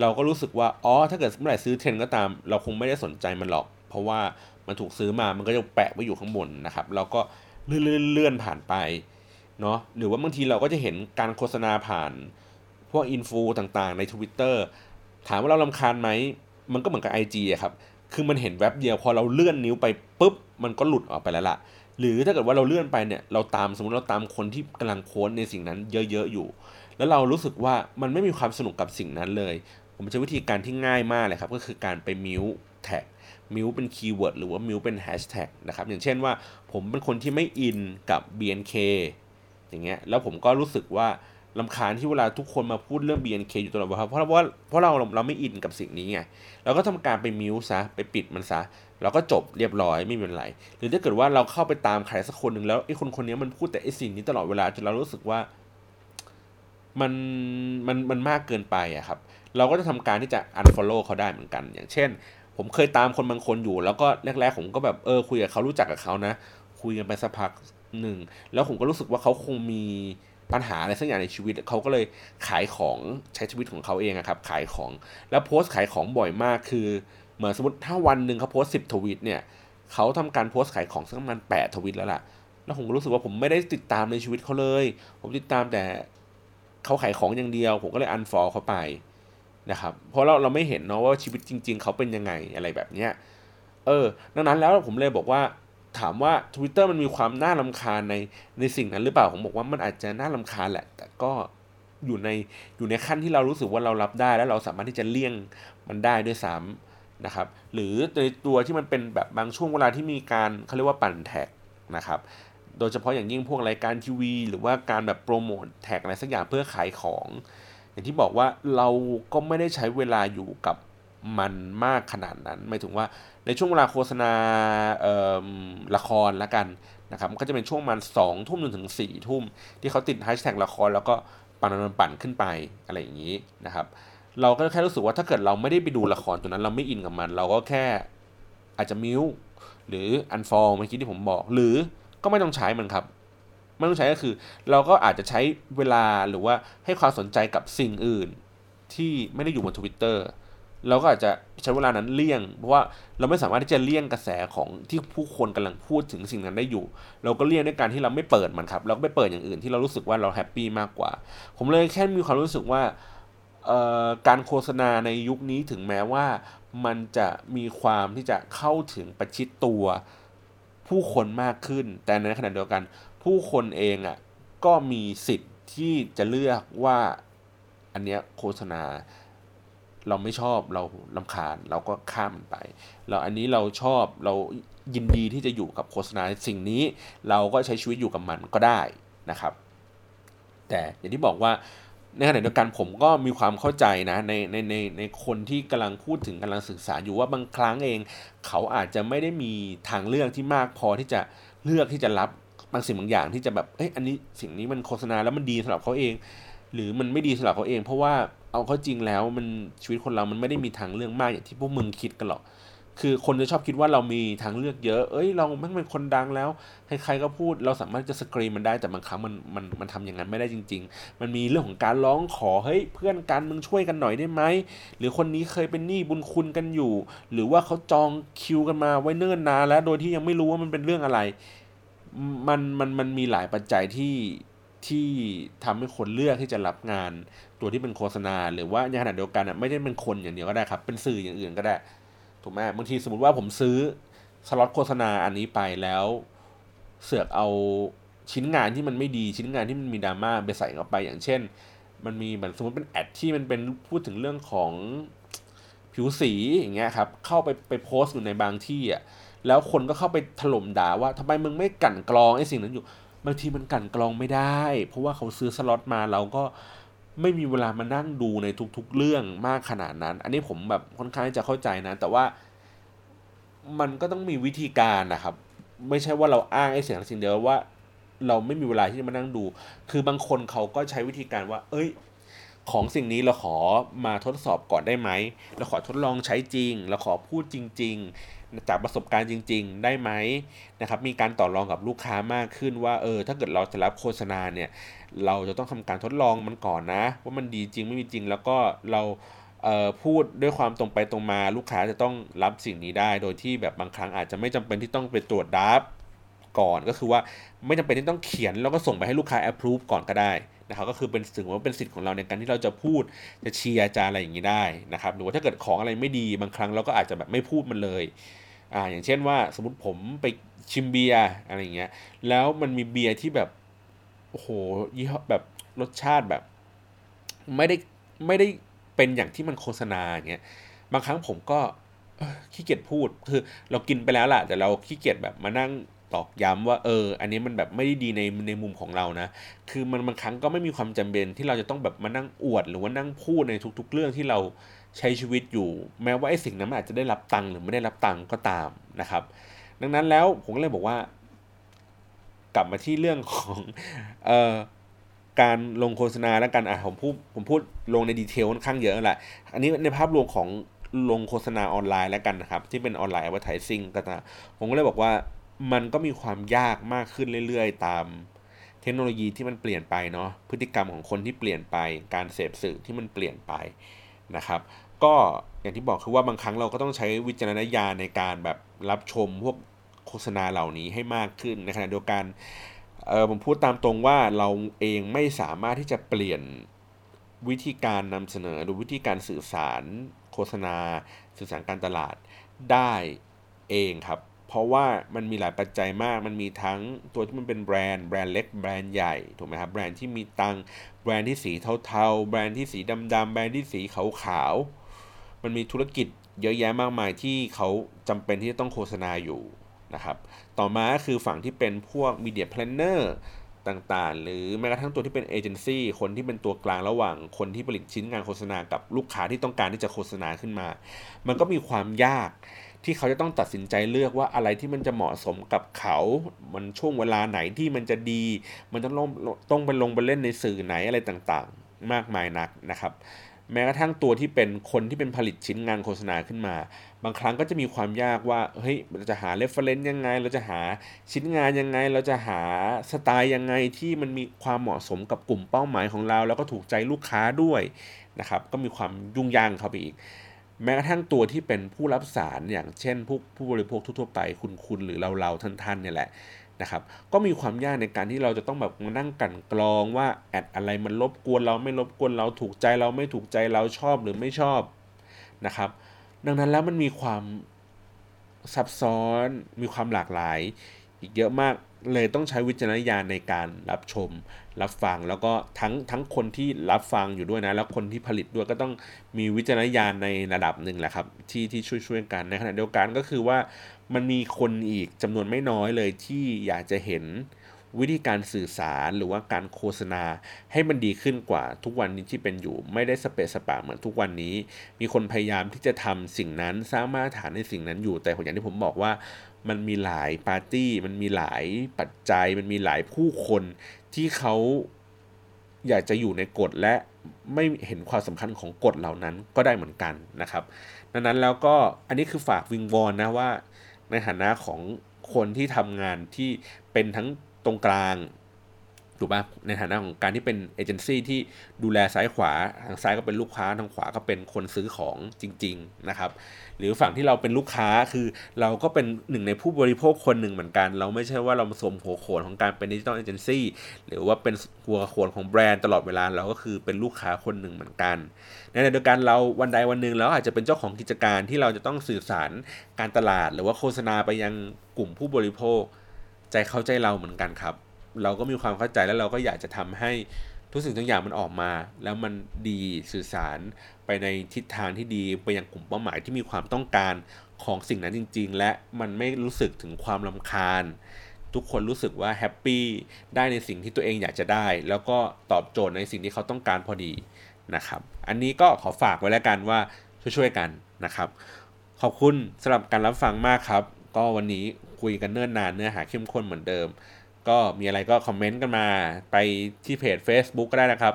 เราก็รู้สึกว่าอ๋อถ้าเกิดเมื่อไหร่ซื้อเทรนด์ก็ตามเราคงไม่ได้สนใจมันหรอกเพราะว่ามันถูกซื้อมามันก็จะแปะไว้อยู่ข้างบนนะครับเราก็เลื่อนผ่านไปเนาะหรือว่าบางทีเราก็จะเห็นการโฆษณาผ่านพวกอินฟูต่างๆใน Twitter ถามว่าเรารำคาญไหมมันก็เหมือนกับ IG อะครับคือมันเห็นแวบเดียวพอเราเลื่อนนิ้วไปปุ๊บมันก็หลุดออกไปแล้วล่ะหรือถ้าเกิดว่าเราเลื่อนไปเนี่ยเราตามสมมุติเราตามคนที่กำลังโพสในสิ่งนั้นเยอะๆอยู่แล้วเรารู้สึกว่ามันไม่มีความสนุกกับสิ่งนั้นเลยผมใช้วิธีการที่ง่ายมากเลยครับก็คือการไปมิวแท็กมิวเป็นคีย์เวิร์ดหรือว่ามิวเป็นแฮชแท็กนะครับอย่างเช่นว่าผมเป็นคนที่ไม่อินกับ BNK อย่างเงี้ยแล้วผมก็รู้สึกว่ารำคาญที่เวลาทุกคนมาพูดเรื่อง BNK อยู่ตลอดเวลาเพราะเราไม่อินกับสิ่งนี้ไงเราก็ทำการไปมิวซะไปปิดมันซะเราก็จบเรียบร้อยไม่มีอะไรหรือถ้าเกิดว่าเราเข้าไปตามใครสักคนนึงแล้วไอ้คนนี้มันพูดแต่ไอ้สิ่งนี้ตลอดเวลาจนเรารู้สึกว่ามันมากเกินไปอะครับเราก็จะทำการที่จะ unfollow เขาได้เหมือนกันอย่างเช่นผมเคยตามคนบางคนอยู่แล้วก็แรกๆผมก็แบบคุยกับเขารู้จักกับเขานะคุยกันไปสักพักหนึ่งแล้วผมก็รู้สึกว่าเขาคงมีปัญหาอะไรสักอย่างในชีวิตเขาก็เลยขายของใช้ชีวิตของเขาเองอะครับขายของแล้วโพสต์ขายของบ่อยมากคือเหมือนสมมติถ้าวันหนึ่งเขาโพสต์10 ทวีตเนี่ยเขาทำการโพสต์ขายของสักประมาณ8 ทวีตแล้วล่ะแล้วผมก็รู้สึกว่าผมไม่ได้ติดตามในชีวิตเขาเลยผมติดตามแต่เขาขายของอย่างเดียวผมก็เลยunfollowเขาไปนะครับเพราะเราไม่เห็นเนาะว่าชีวิตจริงๆเขาเป็นยังไงอะไรแบบเนี้ยดังนั้นแล้วผมเลยบอกว่าถามว่า Twitter มันมีความน่ารำคาญในสิ่งนั้นหรือเปล่าผมบอกว่ามันอาจจะน่ารำคาญแหละแต่ก็อยู่ในขั้นที่เรารู้สึกว่าเรารับได้แล้วเราสามารถที่จะเลี่ยงมันได้ด้วยซ้ำนะครับหรือในตัวที่มันเป็นแบบบางช่วงเวลาที่มีการเขาเรียกว่าปั่นแท็กนะครับโดยเฉพาะอย่างยิ่งพวกรายการทีวีหรือว่าการแบบโปรโมทแท็กอะไรสักอย่างเพื่อขายของอย่างที่บอกว่าเราก็ไม่ได้ใช้เวลาอยู่กับมันมากขนาดนั้นหมายถึงว่าในช่วงเวลาโฆษณาละครละกันนะครับก็จะเป็นช่วงประมาณ 20:00 น. ถึง 4:00 น. ที่เขาติดแฮชแท็กละครแล้วก็ปั่นขึ้นไปอะไรอย่างนี้นะครับเราก็แค่รู้สึกว่าถ้าเกิดเราไม่ได้ไปดูละครตัวนั้นเราไม่อินกับมันเราก็แค่อาจจะมิวหรืออันฟอลเมื่อกี้ที่ผมบอกหรือก็ไม่ต้องใช้มันครับไม่ต้องใช้ก็คือเราก็อาจจะใช้เวลาหรือว่าให้ความสนใจกับสิ่งอื่นที่ไม่ได้อยู่บน Twitter เราก็อาจจะใช้เวลานั้นเลี่ยงเพราะว่าเราไม่สามารถที่จะเลี่ยงกระแสของที่ผู้คนกำลังพูดถึงสิ่งนั้นได้อยู่เราก็เลี่ยงด้วยการที่เราไม่เปิดมันครับเราก็ไปเปิดอย่างอื่นที่เรารู้สึกว่าเราแฮปปี้มากกว่าผมเลยแค่มีความรู้สึกว่าการโฆษณาในยุคนี้ถึงแม้ว่ามันจะมีความที่จะเข้าถึงประชิดตัวผู้คนมากขึ้นแต่ในขณะเดียวกันผู้คนเองอ่ะก็มีสิทธิ์ที่จะเลือกว่าอันเนี้ยโฆษณาเราไม่ชอบเรารำคาญเราก็ข้ามมันไปเราอันนี้เราชอบเรายินดีที่จะอยู่กับโฆษณาสิ่งนี้เราก็ใช้ชีวิตอยู่กับมันก็ได้นะครับแต่อย่างที่บอกว่าในขณะเดียวกันผมก็มีความเข้าใจนะในคนที่กำลังพูดถึงกำลังศึกษาอยู่ว่าบางครั้งเองเขาอาจจะไม่ได้มีทางเลือกที่มากพอที่จะเลือกที่จะรับบางสิ่งบางอย่างที่จะแบบอันนี้สิ่งนี้มันโฆษณาแล้วมันดีสำหรับเขาเองหรือมันไม่ดีสำหรับเขาเองเพราะว่าเอาเข้าจริงแล้วมันชีวิตคนเรามันไม่ได้มีทางเลือกมากอย่างที่พวกมึงคิดกันหรอก คือคนจะชอบคิดว่าเรามีทางเลือกเยอะเอ้ยเราแม่งเป็นคนดังแล้วใครๆก็พูดเราสามารถจะสกรีนมันได้แต่บางครั้งมันทำอย่างนั้นไม่ได้จริงๆมันมีเรื่องของการร้องขอเฮ้ยเพื่อนกันมึงช่วยกันหน่อยได้ไหมหรือคนนี้เคยเป็นหนี้บุญคุณกันอยู่หรือว่าเขาจองคิวกันมาไว้เนิ่นนานแล้วโดยที่ยังไม่รู้ว่ามันเป็นเรื่องอะไรมันมีหลายปัจจัยที่ทำให้คนเลือกที่จะรับงานตัวที่เป็นโฆษณาหรือว่าในขณะเดียวกันอ่ะไม่ได้เป็นคนอย่างเดียวก็ได้ครับเป็นสื่ออย่างอื่นก็ได้ถูกไหมบางทีสมมติว่าผมซื้อสล็อตโฆษณาอันนี้ไปแล้วเสือกเอาชิ้นงานที่มันไม่ดีชิ้นงานที่มันมีดราม่าไปใส่เข้าไปอย่างเช่นมันมีเหมือนสมมติเป็นแอดที่มันเป็นพูดถึงเรื่องของผิวสีอย่างเงี้ยครับเข้าไปโพสต์อยู่ในบางที่อ่ะแล้วคนก็เข้าไปถล่มด่าว่าทำไมมึงไม่กั่นกรองไอ้สิ่งนั้นอยู่บางทีมันกั่นกรองไม่ได้เพราะว่าเขาซื้อสล็อตมาเราก็ไม่มีเวลามานั่งดูในทุกๆเรื่องมากขนาดนั้นอันนี้ผมแบบค่อนข้างจะเข้าใจนะแต่ว่ามันก็ต้องมีวิธีการนะครับไม่ใช่ว่าเราอ้างไอ้สิ่งเดียวว่าเราไม่มีเวลาที่จะมานั่งดูคือบางคนเขาก็ใช้วิธีการว่าเอ้ยของสิ่งนี้เราขอมาทดสอบก่อนได้ไหมเราขอทดลองใช้จริงเราขอพูดจริงๆจากประสบการณ์จริงๆได้ไหมนะครับมีการต่อรองกับลูกค้ามากขึ้นว่าถ้าเกิดเราจะรับโฆษณาเนี่ยเราจะต้องทำการทดลองมันก่อนนะว่ามันดีจริงไม่มีจริงแล้วก็เราพูดด้วยความตรงไปตรงมาลูกค้าจะต้องรับสิ่งนี้ได้โดยที่แบบบางครั้งอาจจะไม่จำเป็นที่ต้องไปตรวจดับก่อนก็คือว่าไม่จำเป็นที่ต้องเขียนแล้วก็ส่งไปให้ลูกค้า approve ก่อนก็ได้นะครับก็คือเป็นถึงว่าเป็นสิทธิ์ของเราในการที่เราจะพูดจะเชียร์จะอะไรอย่างนี้ได้นะครับหรือว่าถ้าเกิดของอะไรไม่ดีบางครั้งเราก็อาจจะแบบไม่พูดมันเลยอย่างเช่นว่าสมมติผมไปชิมเบียร์อะไรอย่างเงี้ยแล้วมันมีเบียร์ที่แบบโอ้โหยี่ห้อแบบรสชาติแบบไม่ได้เป็นอย่างที่มันโฆษณาอย่างเงี้ยบางครั้งผมก็ขี้เกียจพูดคือเรากินไปแล้วล่ะแต่เราขี้เกียจแบบมานั่งตอกย้ำว่าอันนี้มันแบบไม่ได้ดีในมุมของเรานะคือมันบางครั้งก็ไม่มีความจำเป็นที่เราจะต้องแบบมานั่งอวดหรือว่านั่งพูดในทุกๆเรื่องที่เราใช้ชีวิตอยู่แม้ว่าไอ้สิ่งนั้นอาจจะได้รับตังค์หรือไม่ได้รับตังค์ก็ตามนะครับดังนั้นแล้วผมเลยบอกว่ากลับมาที่เรื่องของการลงโฆษณาและการผมพูดลงในดีเทลค่อนข้างเยอะแหละอันนี้ในภาพรวมของลงโฆษณาออนไลน์แล้วกันนะครับที่เป็นออนไลน์ advertising ก็ตามผมก็เลยบอกว่ามันก็มีความยากมากขึ้นเรื่อยๆตามเทคโนโลยีที่มันเปลี่ยนไปเนาะพฤติกรรมของคนที่เปลี่ยนไปการเสพสื่อที่มันเปลี่ยนไปนะครับก็อย่างที่บอกคือว่าบางครั้งเราก็ต้องใช้วิจารณญาณในการแบบรับชมพวกโฆษณาเหล่านี้ให้มากขึ้นในขณะเดียวกันผมพูดตามตรงว่าเราเองไม่สามารถที่จะเปลี่ยนวิธีการนำเสนอหรือวิธีการสื่อสารโฆษณาสื่อสารการตลาดได้เองครับเพราะว่ามันมีหลายปัจจัยมากมันมีทั้งตัวที่มันเป็นแบรนด์เล็กแบรนด์ใหญ่ถูกไหมครับแบรนด์ที่มีตังแบรนด์ที่สีเทาๆแบรนด์ที่สีดำๆแบรนด์ที่สีขาวๆมันมีธุรกิจเยอะแยะมากมายที่เขาจำเป็นที่จะต้องโฆษณาอยู่นะครับต่อมาคือฝั่งที่เป็นพวก media planner ต่างๆหรือแม้กระทั่งตัวที่เป็นเอเจนซี่คนที่เป็นตัวกลางระหว่างคนที่ผลิตชิ้นงานโฆษณากับลูกค้าที่ต้องการที่จะโฆษณาขึ้นมามันก็มีความยากที่เขาจะต้องตัดสินใจเลือกว่าอะไรที่มันจะเหมาะสมกับเขามันช่วงเวลาไหนที่มันจะดีมันต้องไปลงไปเล่นในสื่อไหนอะไรต่างๆมากมายนักนะครับแม้กระทั่งตัวที่เป็นคนที่เป็นผลิตชิ้นงานโฆษณาขึ้นมาบางครั้งก็จะมีความยากว่าเฮ้ยเราจะหา reference ยังไงเราจะหาชิ้นงานยังไงเราจะหาสไตล์ยังไงที่มันมีความเหมาะสมกับกลุ่มเป้าหมายของเราแล้วก็ถูกใจลูกค้าด้วยนะครับก็มีความยุ่งยากเข้าไปอีกแม้กระทั่งตัวที่เป็นผู้รับสารอย่างเช่นผู้บริโภคทั่วไปคุณหรือเราท่านๆเนี่ยแหละนะครับก็มีความยากในการที่เราจะต้องแบบมานั่งกั่นกรองว่าแอดอะไรมันรบกวนเราไม่รบกวนเราถูกใจเราไม่ถูกใจเราชอบหรือไม่ชอบนะครับดังนั้นแล้วมันมีความซับซ้อนมีความหลากหลายอีกเยอะมากเลยต้องใช้วิจารณญาณในการรับชมรับฟังแล้วก็ทั้งคนที่รับฟังอยู่ด้วยนะแล้วคนที่ผลิตด้วยก็ต้องมีวิจารณญาณในระดับหนึ่งแหละครับที่ช่วยกันในขณะเดียวกันก็คือว่ามันมีคนอีกจำนวนไม่น้อยเลยที่อยากจะเห็นวิธีการสื่อสารหรือว่าการโฆษณาให้มันดีขึ้นกว่าทุกวันนี้ที่เป็นอยู่ไม่ได้สเปะสปะเหมือนทุกวันนี้มีคนพยายามที่จะทำสิ่งนั้นสร้างมาตรฐานในสิ่งนั้นอยู่แต่อย่างที่ผมบอกว่ามันมีหลายปาร์ตี้มันมีหลายปัจจัยมันมีหลายผู้คนที่เขาอยากจะอยู่ในกฎและ ไม่เห็นความสำคัญของกฎเหล่านั้นก็ได้เหมือนกันนะครับดังนั้นแล้วก็อันนี้คือฝากวิงวอนนะว่าในฐานะของคนที่ทำงานที่เป็นทั้งตรงกลางถูกป่ะในฐานะของการที่เป็นเอเจนซี่ที่ดูแลซ้ายขวาทางซ้ายก็เป็นลูกค้าทางขวาก็เป็นคนซื้อของจริงๆนะครับหรือฝั่งที่เราเป็นลูกค้าคือเราก็เป็นหนึ่งในผู้บริโภคคนหนึ่งเหมือนกันเราไม่ใช่ว่าเราสวมหัวโขนของการเป็นดิจิทัลเอเจนซี่หรือว่าเป็นหัวโขนของแบรนด์ตลอดเวลาเราก็คือเป็นลูกค้าคนหนึ่งเหมือนกันในขณะเดียวกันเราวันใดวันหนึ่งเราอาจจะเป็นเจ้าของกิจการที่เราจะต้องสื่อสารการตลาดหรือว่าโฆษณาไปยังกลุ่มผู้บริโภคใจเขาใจเราเหมือนกันครับเราก็มีความเข้าใจแล้วเราก็อยากจะทำให้ทุกสิ่งทุกอย่างมันออกมาแล้วมันดีสื่อสารไปในทิศทางที่ดีไปยังกลุ่มเป้าหมายที่มีความต้องการของสิ่งนั้นจริงๆและมันไม่รู้สึกถึงความรำคาญทุกคนรู้สึกว่าแฮปปี้ได้ในสิ่งที่ตัวเองอยากจะได้แล้วก็ตอบโจทย์ในสิ่งที่เขาต้องการพอดีนะครับอันนี้ก็ขอฝากไว้แล้วกันว่าช่วยๆกันนะครับขอบคุณสำหรับการรับฟังมากครับก็วันนี้คุยกันเนิ่นนานเนื้อหาเข้มข้นเหมือนเดิมก็มีอะไรก็คอมเมนต์กันมาไปที่เพจ Facebook ก็ได้นะครับ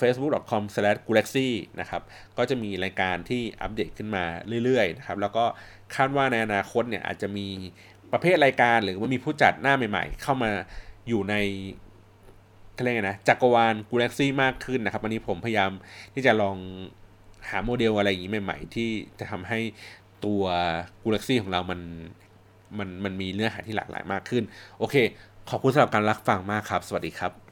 facebook.com/gulexy นะครับก็จะมีรายการที่อัปเดตขึ้นมาเรื่อยๆนะครับแล้วก็คาดว่าในอนาคตเนี่ยอาจจะมีประเภทรายการหรือว่ามีผู้จัดหน้าใหม่ๆเข้ามาอยู่ในอะไรเงี้ยนะจักรวาล Gulexy มากขึ้นนะครับวันนี้ผมพยายามที่จะลองหาโมเดลอะไรอย่างนี้ใหม่ๆที่จะทำให้ตัว Gulexy ของเรามันมีเนื้อหาที่หลากหลายมากขึ้นโอเคขอบคุณสำหรับการรับฟังมากครับสวัสดีครับ